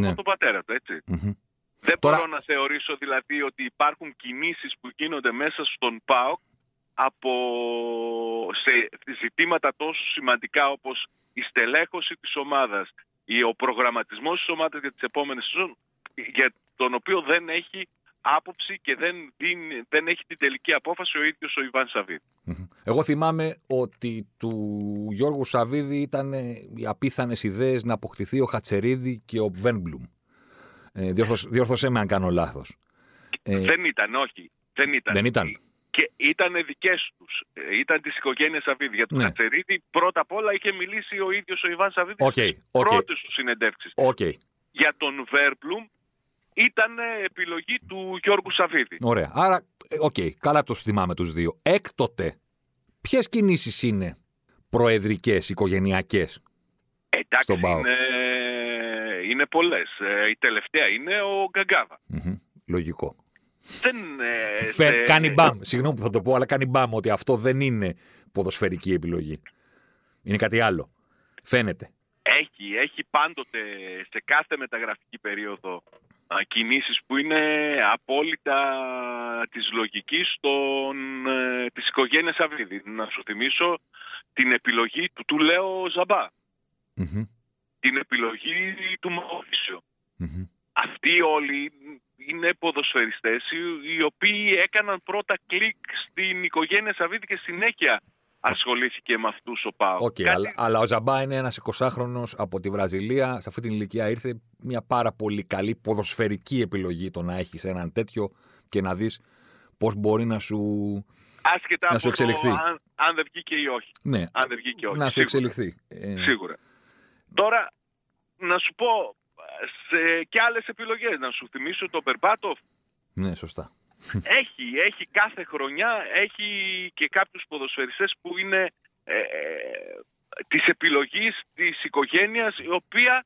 ναι. από τον πατέρα του. Έτσι. Mm-hmm. Δεν Τώρα... μπορώ να θεωρήσω δηλαδή ότι υπάρχουν κινήσεις που γίνονται μέσα στον ΠΑΟΚ από σε ζητήματα τόσο σημαντικά όπως η στελέχωση της ομάδας, ο προγραμματισμός της ομάδας για τις επόμενες σεζόν, για τον οποίο δεν έχει άποψη και δεν, δίνει, δεν έχει την τελική απόφαση ο ίδιος ο Ιβάν Σαββίδη. Εγώ θυμάμαι ότι του Γιώργου Σαββίδη ήταν οι απίθανες ιδέες να αποκτηθεί ο Χατσερίδη και ο Βέρμπλουμ. Ε, διόρθωσέ με αν κάνω λάθος. Ε, δεν ήταν, όχι. Δεν ήταν. Δεν ήταν. Και ήταν δικές τους, ήταν της οικογένειας Σαββίδη. Για τον ναι. Κατσερίδη πρώτα απ' όλα είχε μιλήσει ο ίδιος ο Ιβάν Σαββίδης okay, στις okay. πρώτες του συνεντεύξεις. Okay. Για τον Βέρμπλουμ ήταν επιλογή του Γιώργου Σαββίδη. Ωραία, άρα, οκ, okay, καλά το θυμάμαι τους δύο. Έκτοτε, ποιες κινήσεις είναι προεδρικές, οικογενειακές Εντάξει, στον ΠΑΟΚ? Είναι, είναι πολλές. Η τελευταία είναι ο Καγκάβα. Mm-hmm. Λογικό. Δεν, Φε, δε... Κάνει μπαμ, συγγνώμη που θα το πω, αλλά κάνει μπαμ ότι αυτό δεν είναι ποδοσφαιρική επιλογή. Είναι κάτι άλλο. Φαίνεται. Έχει, έχει πάντοτε σε κάθε μεταγραφική περίοδο α, κινήσεις που είναι απόλυτα της λογικής των, ε, της οικογένειας Σαββίδη. Να σου θυμίσω την επιλογή του, του λέω Ζαμπά. Mm-hmm. Την επιλογή του Μαουρίσιο. Mm-hmm. Αυτοί όλοι είναι ποδοσφαιριστές οι οποίοι έκαναν πρώτα κλικ στην οικογένεια Σαββίδη και συνέχεια ασχολήθηκε με αυτούς ο ΠΑΟΚ. Okay, Κάτι... αλλά, αλλά ο Ζαμπά είναι ένας εικοσάχρονος από τη Βραζιλία. Σε αυτή την ηλικία ήρθε μια πάρα πολύ καλή ποδοσφαιρική επιλογή το να έχεις έναν τέτοιο και να δεις πώς μπορεί να σου, Άσχετα να σου εξελιχθεί. Το, αν, αν δεν βγει και ή όχι. Ναι, αν δεν βγει και όχι. Να σου Σίγουρα. εξελιχθεί. Ε... Σίγουρα. Τώρα, να σου πω... Σε και άλλες επιλογές. Να σου θυμίσω τον Περπάτοφ. Ναι, σωστά. Έχει, έχει κάθε χρονιά, έχει και κάποιους ποδοσφαιριστές που είναι ε, της επιλογής της οικογένειας, η οποία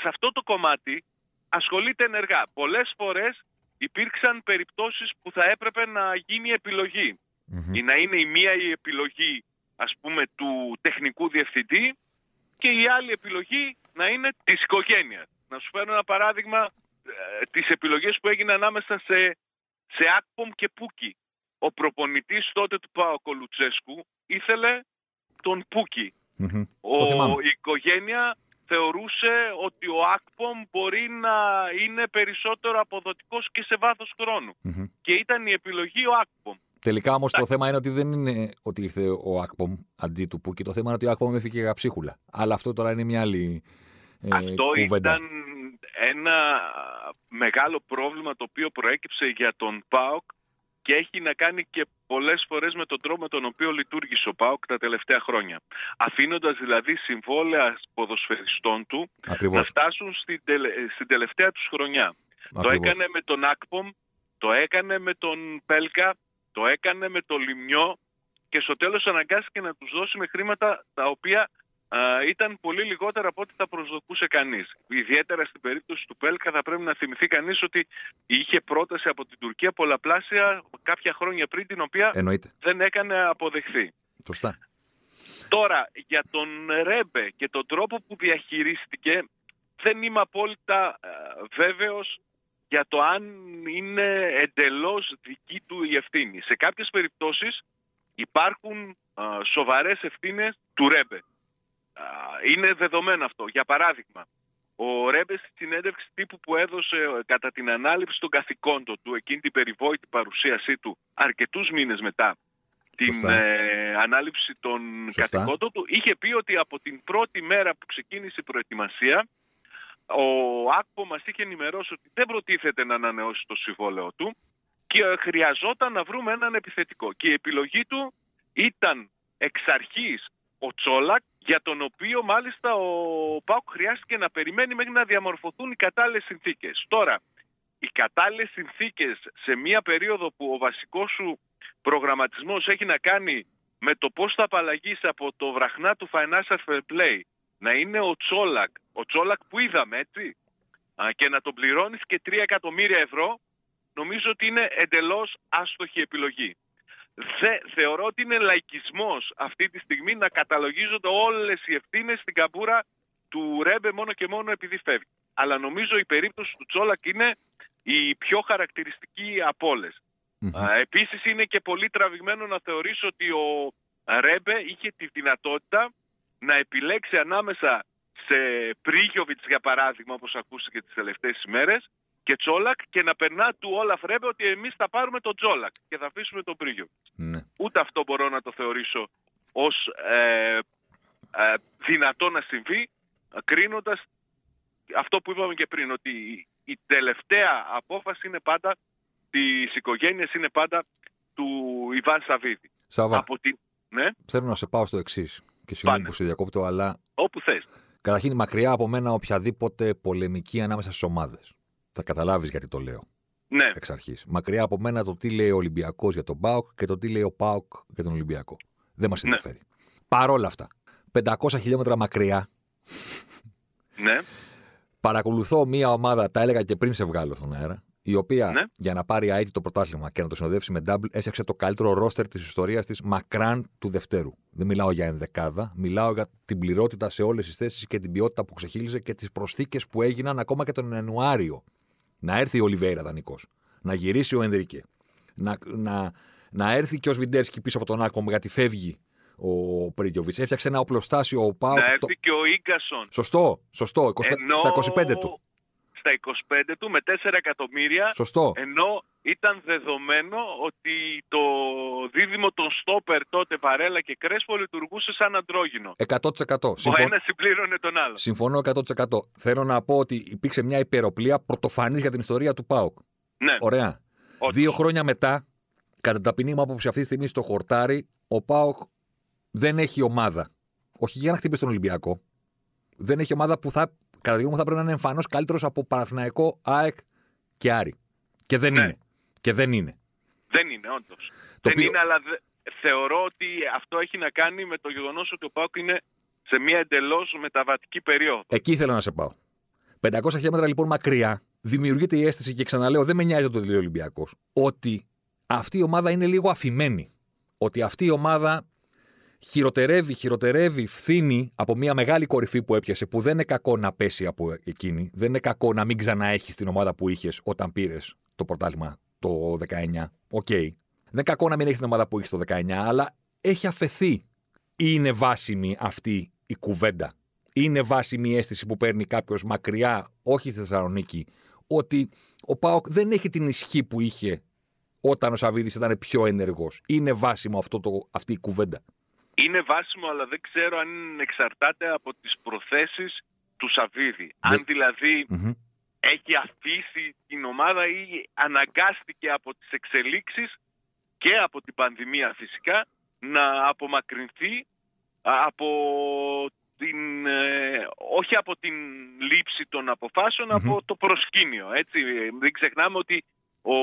σε αυτό το κομμάτι ασχολείται ενεργά. Πολλές φορές υπήρξαν περιπτώσεις που θα έπρεπε να γίνει επιλογή. Mm-hmm. Ή να είναι η μία η επιλογή, ας πούμε, του τεχνικού διευθυντή και η άλλη επιλογή να είναι της οικογένειας. Να σου φέρω ένα παράδειγμα, ε, τις επιλογές που έγιναν ανάμεσα σε, σε Άκπομ και Πούκι. Ο προπονητής τότε του ΠΑΟΚ, ο Λουτσέσκου, ήθελε τον Πούκι. Mm-hmm. Ο, η οικογένεια θεωρούσε ότι ο Άκπομ μπορεί να είναι περισσότερο αποδοτικός και σε βάθος χρόνου. Mm-hmm. Και ήταν η επιλογή ο Άκπομ. Τελικά όμως το θέμα είναι ότι δεν είναι ότι ήρθε ο Άκπομ αντί του Πούκι. Το θέμα είναι ότι ο Άκπομ έφυγε για ψίχουλα. Αλλά αυτό τώρα είναι μια άλλη ε, αυτό κουβέντα. Αυτό ήταν ένα μεγάλο πρόβλημα το οποίο προέκυψε για τον ΠΑΟΚ και έχει να κάνει και πολλές φορές με τον τρόπο με τον οποίο λειτουργήσε ο ΠΑΟΚ τα τελευταία χρόνια. Αφήνοντας δηλαδή συμβόλαια ποδοσφαιριστών του Ακριβώς. να φτάσουν στην, τελε... στην τελευταία τους χρονιά. Ακριβώς. Το έκανε με τον Άκπομ, το έκανε με τον Μπέλκα, το έκανε με το Λιμιό και στο τέλος αναγκάστηκε να τους δώσει με χρήματα τα οποία α, ήταν πολύ λιγότερα από ό,τι θα προσδοκούσε κανείς. Ιδιαίτερα στην περίπτωση του Μπέλκα θα πρέπει να θυμηθεί κανείς ότι είχε πρόταση από την Τουρκία πολλαπλάσια κάποια χρόνια πριν, την οποία Εννοείται. δεν έκανε αποδεχθεί. Σωστά. Τώρα, για τον Ρέμπε και τον τρόπο που διαχειρίστηκε, δεν είμαι απόλυτα α, βέβαιος για το αν είναι εντελώς δική του η ευθύνη. Σε κάποιες περιπτώσεις υπάρχουν α, σοβαρές ευθύνες του Ρέμπε. Α, είναι δεδομένο αυτό. Για παράδειγμα, ο Ρέμπε στη συνέντευξη τύπου που έδωσε κατά την ανάληψη των καθηκόντων του, εκείνη την περιβόητη παρουσίασή του, αρκετούς μήνες μετά την ε, ανάληψη των Σωστά. καθηκόντων του, είχε πει ότι από την πρώτη μέρα που ξεκίνησε η προετοιμασία, ο Άκπομ μας είχε ενημερώσει ότι δεν προτίθεται να ανανεώσει το συμβόλαιο του και χρειαζόταν να βρούμε έναν επιθετικό. Και η επιλογή του ήταν εξ αρχής ο Τσόλακ, για τον οποίο μάλιστα ο ΠΑΟΚ χρειάστηκε να περιμένει μέχρι να διαμορφωθούν οι κατάλληλες συνθήκες. Τώρα, οι κατάλληλες συνθήκες σε μια περίοδο που ο βασικός σου προγραμματισμός έχει να κάνει με το πώς θα απαλλαγείς από το βραχνά του Financial Fair Play, να είναι ο Τσόλακ, ο Τσόλακ που είδαμε, έτσι, και να τον πληρώνεις και τρία εκατομμύρια ευρώ, νομίζω ότι είναι εντελώς άστοχη επιλογή. Θε, θεωρώ ότι είναι λαϊκισμός αυτή τη στιγμή να καταλογίζονται όλες οι ευθύνες στην καμπούρα του Ρέμπε μόνο και μόνο επειδή φεύγει. Αλλά νομίζω η περίπτωση του Τσόλακ είναι η πιο χαρακτηριστική από όλες. Mm-hmm. Επίσης είναι και πολύ τραβηγμένο να θεωρήσω ότι ο Ρέμπε είχε τη δυνατότητα να επιλέξει ανάμεσα σε Πρίγιοβιτς, για παράδειγμα, όπως ακούστηκε τις τελευταίες ημέρες, και Τσόλακ, και να περνά του Όλαφ Ρέμπε ότι εμείς θα πάρουμε τον Τσόλακ και θα αφήσουμε τον Πρίγιοβιτς. Ναι. Ούτε αυτό μπορώ να το θεωρήσω ως ε, ε, δυνατό να συμβεί, κρίνοντας αυτό που είπαμε και πριν, ότι η τελευταία απόφαση είναι πάντα της οικογένειας, είναι πάντα του Ιβάν Σαββίδη. Σάββα, Από την... ναι? θέλω να σε πάω στο εξής. Και συγγνώμη που σε διακόπτω, αλλά. Όπου θες. Καταρχήν, μακριά από μένα οποιαδήποτε πολεμική ανάμεσα στις ομάδες. Θα καταλάβεις γιατί το λέω. Ναι. Εξ αρχής. Μακριά από μένα το τι λέει ο Ολυμπιακός για τον ΠΑΟΚ και το τι λέει ο ΠΑΟΚ για τον Ολυμπιακό. Δεν μας ενδιαφέρει. Ναι. Παρόλα αυτά, πεντακόσια χιλιόμετρα μακριά. Ναι. Παρακολουθώ μία ομάδα, τα έλεγα και πριν σε βγάλω στον αέρα, η οποία ναι. για να πάρει αίτητο το πρωτάθλημα και να το συνοδεύσει με double, έφτιαξε το καλύτερο ρόστερ της ιστορίας της μακράν του Δευτέρου. Δεν μιλάω για ενδεκάδα, μιλάω για την πληρότητα σε όλες τις θέσεις και την ποιότητα που ξεχύλιζε και τις προσθήκες που έγιναν ακόμα και τον Ιανουάριο. Να έρθει η Ολιβέιρα δανεικός, να γυρίσει ο Ενδρίκε, να, να, να έρθει και ο Σβιντέρσκι πίσω από τον Άκπομ γιατί φεύγει ο Πρίγιοβιτς. Έφτιαξε ένα οπλοστάσιο ο Πάου. Να έρθει το... και ο Ίνγκασον. Σωστό, σωστό, είκοσι... Ενώ... στα είκοσι πέντε του. είκοσι πέντε του με τέσσερα εκατομμύρια. Σωστό. Ενώ ήταν δεδομένο ότι το δίδυμο των στόπερ τότε Βαρέλα και Κρέσπο λειτουργούσε σαν αντρόγινο. εκατό τοις εκατό. Συμφων... Ο ένας συμπλήρωνε τον άλλο. Συμφωνώ εκατό τοις εκατό. Θέλω να πω ότι υπήρξε μια υπεροπλία πρωτοφανής για την ιστορία του ΠΑΟΚ. Ναι. Ωραία. Ότι... Δύο χρόνια μετά, κατά τα ποινή μου άποψη αυτή τη στιγμή στο χορτάρι, ο ΠΑΟΚ δεν έχει ομάδα. Όχι για να χτυπήσει τον Ολυμπιακό. Δεν έχει ομάδα που θα. Κατά τη γνώμη μου, θα πρέπει να είναι εμφανώς καλύτερος από Παναθηναϊκό, ΑΕΚ και Άρη. Και δεν ναι. είναι. Και δεν είναι. Δεν είναι, όντως. Δεν οποίο... είναι, αλλά δε... θεωρώ ότι αυτό έχει να κάνει με το γεγονός ότι ο ΠΑΟΚ είναι σε μια εντελώς μεταβατική περίοδο. Εκεί ήθελα να σε πάω. πεντακόσια χιλιόμετρα λοιπόν μακριά δημιουργείται η αίσθηση, και ξαναλέω, δεν με νοιάζει το τελείω Ολυμπιακός, ότι αυτή η ομάδα είναι λίγο αφημένη. Ότι αυτή η ομάδα χειροτερεύει, χειροτερεύει, φθήνει από μια μεγάλη κορυφή που έπιασε, που δεν είναι κακό να πέσει από εκείνη. Δεν είναι κακό να μην ξαναέχεις την ομάδα που είχες όταν πήρες το πρωτάθλημα το δεκαεννιά. Οκ. Okay. Δεν είναι κακό να μην έχεις την ομάδα που είχες το δεκαεννιά, αλλά έχει αφαιθεί. Είναι βάσιμη αυτή η κουβέντα. Είναι βάσιμη η αίσθηση που παίρνει κάποιος μακριά, όχι στη Θεσσαλονίκη, ότι ο ΠΑΟΚ δεν έχει την ισχύ που είχε όταν ο Σαββίδης ήταν πιο ενεργός. Είναι βάσιμο αυτό το, αυτή η κουβέντα. Είναι βάσιμο, αλλά δεν ξέρω αν εξαρτάται από τις προθέσεις του Σαββίδη. Yeah. Αν δηλαδή mm-hmm. έχει αφήσει την ομάδα ή αναγκάστηκε από τις εξελίξεις και από την πανδημία φυσικά να απομακρυνθεί από την, ε, όχι από την λήψη των αποφάσεων, mm-hmm. από το προσκήνιο. Έτσι. Δεν ξεχνάμε ότι ο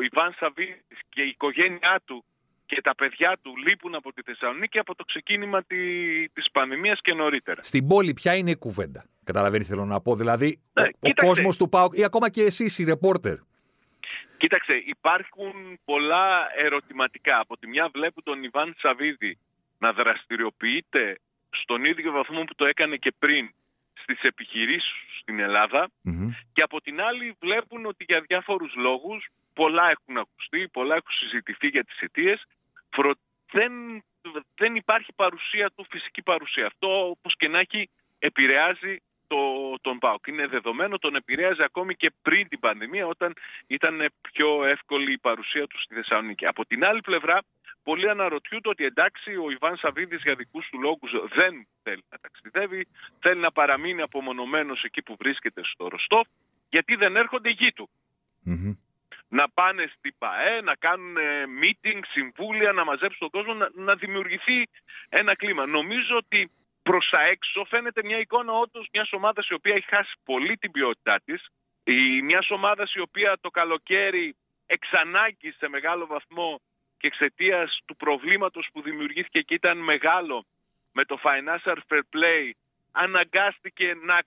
Ιβάν Σαββίδης και η οικογένειά του και τα παιδιά του λείπουν από τη Θεσσαλονίκη από το ξεκίνημα τη, της πανδημίας και νωρίτερα. Στην πόλη ποια είναι η κουβέντα, καταλαβαίνεις θέλω να πω, δηλαδή ναι, ο, ο κόσμος του ΠΑΟΚ ή ακόμα και εσείς οι ρεπόρτερ. Κοίταξε, υπάρχουν πολλά ερωτηματικά. Από τη μια βλέπω τον Ιβάν Σαββίδη να δραστηριοποιείται στον ίδιο βαθμό που το έκανε και πριν στις επιχειρήσεις στην Ελλάδα mm-hmm. και από την άλλη βλέπουν ότι για διάφορους λόγους πολλά έχουν ακουστεί, πολλά έχουν συζητηθεί για τις αιτίες. Δεν, δεν υπάρχει παρουσία του, φυσική παρουσία. Αυτό όπως και να έχει επηρεάζει το, τον ΠΑΟΚ. Είναι δεδομένο, τον επηρέαζε ακόμη και πριν την πανδημία όταν ήταν πιο εύκολη η παρουσία του στη Θεσσαλονίκη. Από την άλλη πλευρά πολλοί αναρωτιούνται ότι εντάξει ο Ιβάν Σαββίδης για δικούς του λόγους δεν θέλει να ταξιδεύει, θέλει να παραμείνει απομονωμένος εκεί που βρίσκεται στο Ροστόφ, γιατί δεν έρχονται γη του. Mm-hmm. Να πάνε στην ΠΑΕ, να κάνουν meeting, συμβούλια, να μαζέψουν τον κόσμο, να, να δημιουργηθεί ένα κλίμα. Νομίζω ότι προς τα έξω φαίνεται μια εικόνα όντως μιας ομάδας η οποία έχει χάσει πολύ την ποιότητά της, μιας ομάδας η οποία το καλοκαίρι εξανάγκη σε μεγάλο βαθμό και εξαιτίας του προβλήματος που δημιουργήθηκε και ήταν μεγάλο με το Financial Fair Play, αναγκάστηκε να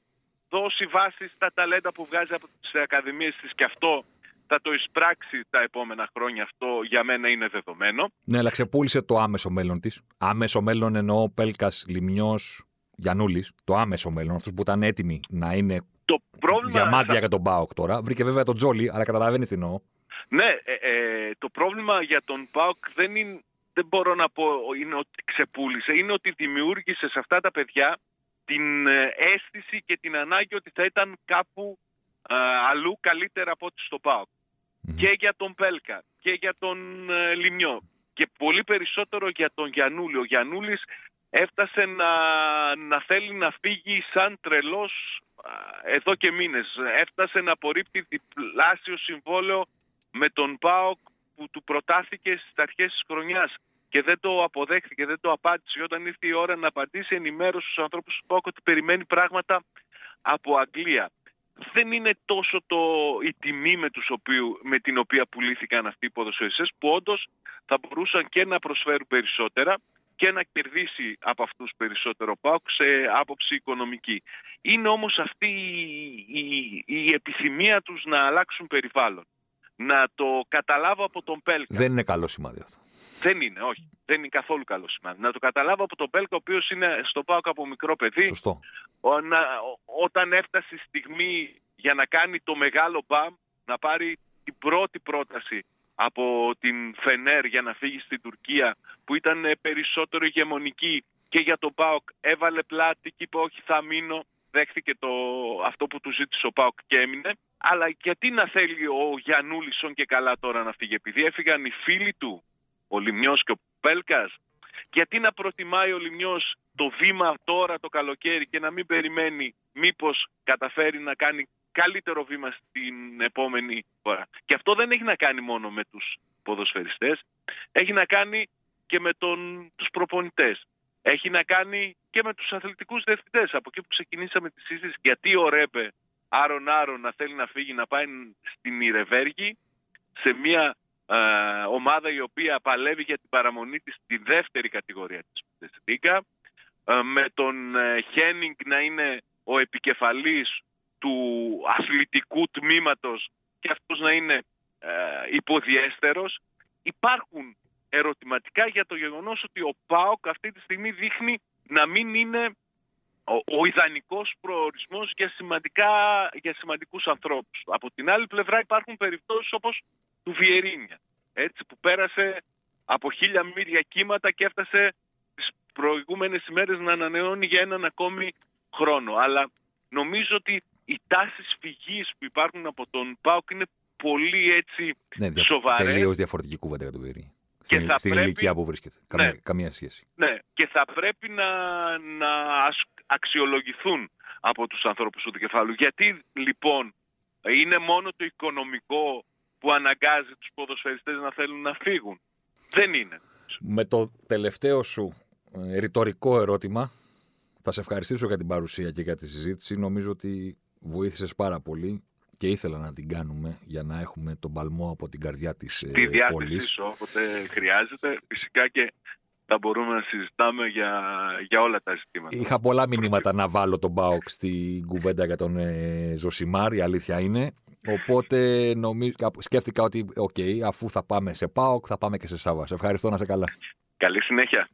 δώσει βάση στα ταλέντα που βγάζει από τις ακαδημίες της και αυτό θα το εισπράξει τα επόμενα χρόνια, αυτό για μένα είναι δεδομένο. Ναι, αλλά ξεπούλησε το άμεσο μέλλον της. Άμεσο μέλλον εννοώ Πέλκας, Λιμιός, Γιαννούλης. Το άμεσο μέλλον, αυτούς που ήταν έτοιμοι να είναι το πρόβλημα... διαμάντια θα... για τον ΠΑΟΚ τώρα. Βρήκε βέβαια τον Τζόλη, αλλά καταλαβαίνεις τι εννοώ. Ναι, ε, ε, το πρόβλημα για τον ΠΑΟΚ δεν, είναι, δεν μπορώ να πω είναι ότι ξεπούλησε. Είναι ότι δημιούργησε σε αυτά τα παιδιά την αίσθηση και την ανάγκη ότι θα ήταν κάπου ε, αλλού καλύτερα από ό,τι στο ΠΑΟΚ. Και για τον Πέλκα και για τον ε, Λιμιό και πολύ περισσότερο για τον Γιαννούλη. Ο Γιαννούλης έφτασε να, να θέλει να φύγει σαν τρελός ε, εδώ και μήνες. Έφτασε να απορρίπτει διπλάσιο συμβόλαιο με τον ΠΑΟΚ που του προτάθηκε στις αρχές της χρονιάς και δεν το αποδέχθηκε, δεν το απάντησε. Όταν ήρθε η ώρα να απαντήσει, ενημέρωσε στους ανθρώπους του ΠΑΟΚ ότι περιμένει πράγματα από Αγγλία. Δεν είναι τόσο το, η τιμή με, τους οποίου, με την οποία πουλήθηκαν αυτοί οι ποδοσφαιριστές που όντως θα μπορούσαν και να προσφέρουν περισσότερα και να κερδίσει από αυτούς περισσότερο ΠΑΟΚ σε άποψη οικονομική. Είναι όμως αυτή η, η, η επιθυμία τους να αλλάξουν περιβάλλον. Να το καταλάβω από τον Πέλκα. Δεν είναι καλό σημάδι αυτό. Δεν είναι, όχι. Δεν είναι καθόλου καλό σημάδι. Να το καταλάβω από τον Πέλκα, ο οποίος είναι στο ΠΑΟΚ από μικρό παιδί. Σωστό. Ο, να, ο, όταν έφτασε η στιγμή για να κάνει το μεγάλο μπαμ, να πάρει την πρώτη πρόταση από την Φενέρ για να φύγει στην Τουρκία, που ήταν περισσότερο ηγεμονική και για τον ΠΑΟΚ, έβαλε πλάτη και είπε όχι θα μείνω. Δέχθηκε το, αυτό που του ζήτησε ο ΠΑΟΚ και έμεινε. Αλλά γιατί να θέλει ο Γιαννούλης και καλά τώρα να φύγει, επειδή έφυγαν οι φίλοι του, ο Λιμιός και ο Πέλκας, γιατί να προτιμάει ο Λιμιός το βήμα τώρα το καλοκαίρι και να μην περιμένει μήπως καταφέρει να κάνει καλύτερο βήμα στην επόμενη φορά. Και αυτό δεν έχει να κάνει μόνο με τους ποδοσφαιριστές, έχει να κάνει και με τον, τους προπονητές. Έχει να κάνει και με τους αθλητικούς διευθυντές. Από εκεί που ξεκινήσαμε τη συζήτηση, γιατί ο Ρέμπε άρον-άρον να θέλει να φύγει να πάει στην Ιρεβέργη, σε μια ε, ομάδα η οποία παλεύει για την παραμονή της στη δεύτερη κατηγορία της Bundesliga, ε, με τον ε, Χένινγκ να είναι ο επικεφαλής του αθλητικού τμήματος και αυτός να είναι ε, υποδιέστερος. Υπάρχουν ερωτηματικά για το γεγονός ότι ο ΠΑΟΚ αυτή τη στιγμή δείχνει να μην είναι ο, ο ιδανικός προορισμός για, σημαντικά, για σημαντικούς ανθρώπους. Από την άλλη πλευρά υπάρχουν περιπτώσεις όπως του Βιεϊρίνια, έτσι, που πέρασε από χίλια μίλια κύματα και έφτασε τις προηγούμενες ημέρες να ανανεώνει για έναν ακόμη χρόνο. Αλλά νομίζω ότι οι τάσεις φυγής που υπάρχουν από τον ΠΑΟΚ είναι πολύ έτσι ναι, δια... σοβαρές. Τελείως διαφορετική κούβα για τον Περέιρα. Στην, στην πρέπει... ηλικία που βρίσκεται. Καμία, ναι. καμία σχέση. Ναι, και θα πρέπει να, να αξιολογηθούν από τους ανθρώπους του κεφάλου. Γιατί λοιπόν είναι μόνο το οικονομικό που αναγκάζει τους ποδοσφαιριστές να θέλουν να φύγουν? Δεν είναι. Με το τελευταίο σου ε, ρητορικό ερώτημα, θα σε ευχαριστήσω για την παρουσία και για τη συζήτηση. Νομίζω ότι βοήθησες πάρα πολύ και ήθελα να την κάνουμε για να έχουμε τον παλμό από την καρδιά της ε, πόλης. Τη διάθεσή σου, όποτε χρειάζεται. Φυσικά και θα μπορούμε να συζητάμε για, για όλα τα ζητήματα. Είχα πολλά μηνύματα να βάλω τον ΠΑΟΚ στην κουβέντα για τον ε, Ζωσιμάρ, η αλήθεια είναι. Οπότε νομίζω, σκέφτηκα ότι okay, αφού θα πάμε σε ΠΑΟΚ, θα πάμε και σε Σάββα. Σε ευχαριστώ, να σε καλά. Καλή συνέχεια.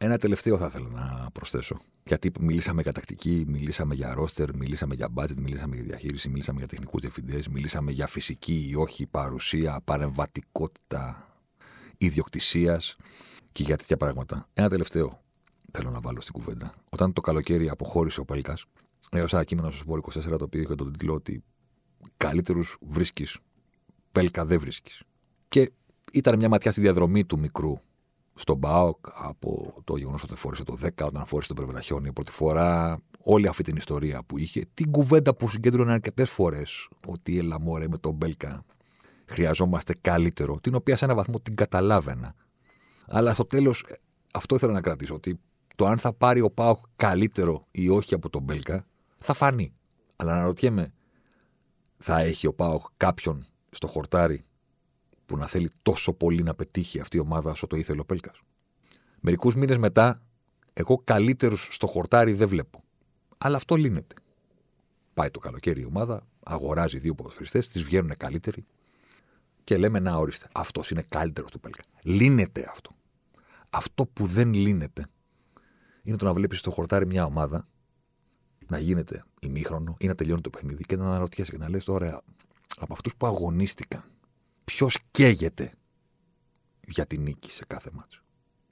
Ένα τελευταίο θα ήθελα να προσθέσω. Γιατί μιλήσαμε για τακτική, μιλήσαμε για ρόστερ, μιλήσαμε για μπάτζετ, μιλήσαμε για διαχείριση, μιλήσαμε για τεχνικούς διευθυντές, μιλήσαμε για φυσική ή όχι παρουσία, παρεμβατικότητα ιδιοκτησίας και για τέτοια πράγματα. Ένα τελευταίο θέλω να βάλω στην κουβέντα. Όταν το καλοκαίρι αποχώρησε ο Μπέλκα, έγραψα ένα κείμενο στο Σπορ είκοσι τέσσερα το οποίο είχε τον τίτλο ότι καλύτερους βρίσκεις, Μπέλκα δεν βρίσκεις. Και ήταν μια ματιά στη διαδρομή του μικρού στον ΠΑΟΚ από το γεγονός ότι φόρησε το δέκα, όταν φόρησε το Περβελαχιόνι πρώτη φορά, όλη αυτή την ιστορία που είχε, την κουβέντα που συγκέντρωνε αρκετές φορές ότι έλα μωρέ με τον Μπέλκα χρειαζόμαστε καλύτερο, την οποία σε έναν βαθμό την καταλάβαινα. Αλλά στο τέλος αυτό ήθελα να κρατήσω, ότι το αν θα πάρει ο ΠΑΟΚ καλύτερο ή όχι από τον Μπέλκα θα φανεί. Αλλά αναρωτιέμαι, θα έχει ο ΠΑΟΚ κάποιον στο χορτάρι που να θέλει τόσο πολύ να πετύχει αυτή η ομάδα όσο το ήθελε ο Μπέλκας? Μερικούς μήνες μετά, εγώ καλύτερους στο χορτάρι δεν βλέπω. Αλλά αυτό λύνεται. Πάει το καλοκαίρι η ομάδα, αγοράζει δύο ποδοσφαιριστές, τις βγαίνουν καλύτεροι και λέμε να ορίστε, αυτός είναι καλύτερος του Μπέλκα. Λύνεται αυτό. Αυτό που δεν λύνεται είναι το να βλέπεις στο χορτάρι μια ομάδα να γίνεται ημίχρονο ή να τελειώνει το παιχνίδι και να αναρωτιέσαι και να λες τώρα από αυτούς που αγωνίστηκαν, ποιος καίγεται για την νίκη σε κάθε μάτσο?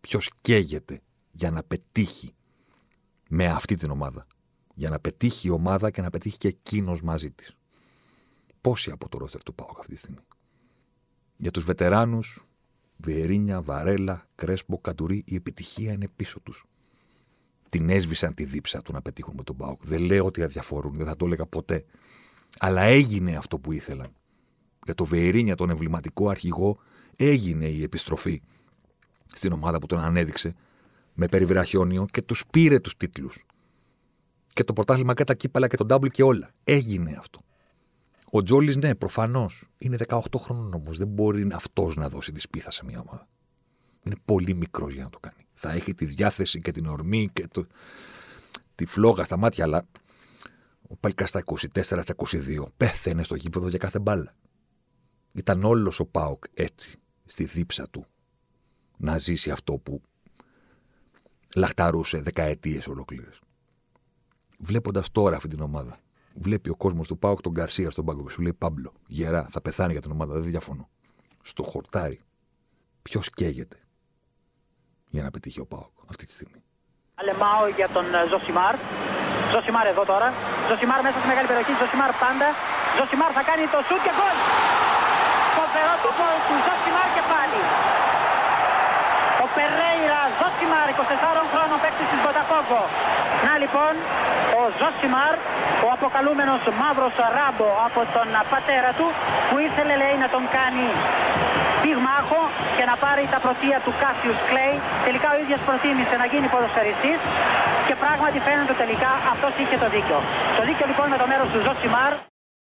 Ποιος καίγεται για να πετύχει με αυτή την ομάδα? Για να πετύχει η ομάδα και να πετύχει και εκείνος μαζί της. Πόσοι από το ρόστερ του ΠΑΟΚ αυτή τη στιγμή? Για τους βετεράνους, Βιεϊρίνια, Βαρέλα, Κρέσπο, Καντουρί, η επιτυχία είναι πίσω τους. Την έσβησαν τη δίψα του να πετύχουν με τον ΠΑΟΚ. Δεν λέω ότι αδιαφορούν, δεν θα το έλεγα ποτέ. Αλλά έγινε αυτό που ήθελαν. Για το Βιεϊρίνια, τον εμβληματικό αρχηγό, έγινε η επιστροφή στην ομάδα που τον ανέδειξε με περιβραχιόνιο και τους πήρε τους τίτλους. Και το πρωτάθλημα και τα κύπαλα και τον ντάμπλ και όλα. Έγινε αυτό. Ο Τζόλης, ναι, προφανώς είναι δεκαοκτώ χρόνων όμως. Δεν μπορεί αυτός να δώσει τη σπίθα σε μια ομάδα. Είναι πολύ μικρός για να το κάνει. Θα έχει τη διάθεση και την ορμή και το... τη φλόγα στα μάτια, αλλά ο Μπέλκα στα είκοσι τέσσερα, στα είκοσι δύο πέθαινε στο γήπεδο για κάθε μπάλα. Ήταν όλος ο ΠΑΟΚ έτσι, στη δίψα του, να ζήσει αυτό που λαχταρούσε δεκαετίες ολόκληρες. Βλέποντας τώρα αυτή την ομάδα, βλέπει ο κόσμος του ΠΑΟΚ τον Γκαρσία στον πάγκο και σου λέει Πάμπλο, γερά, θα πεθάνει για την ομάδα, δεν διαφωνώ. Στο χορτάρι, ποιος καίγεται για να πετύχει ο ΠΑΟΚ αυτή τη στιγμή? Αλεμάω για τον Ζωσιμάρ. Ζωσιμάρ εδώ τώρα. Ζωσιμάρ μέσα στη μεγάλη περιοχή, Ζωσιμάρ πάντα. Ζωσιμάρ θα κάνει το σουτ και γκολ. Φοβερό το γκολ του Ζωσιμάρ και πάλι. Ο Περέιρα Ζωσιμάρ, είκοσι τεσσάρων χρόνων παίκτης της Βοτακόβο. Να λοιπόν, ο Ζωσιμάρ, ο αποκαλούμενος μαύρος ράμπο από τον πατέρα του, που ήθελε λέει να τον κάνει πυγμάχο και να πάρει τα πρωτεία του Cassius Clay. Τελικά ο ίδιος προτίμησε να γίνει ποδοσφαιριστής και πράγματι φαίνεται τελικά αυτός είχε το δίκιο. Το δίκιο λοιπόν με το μέρος του Ζωσιμάρ.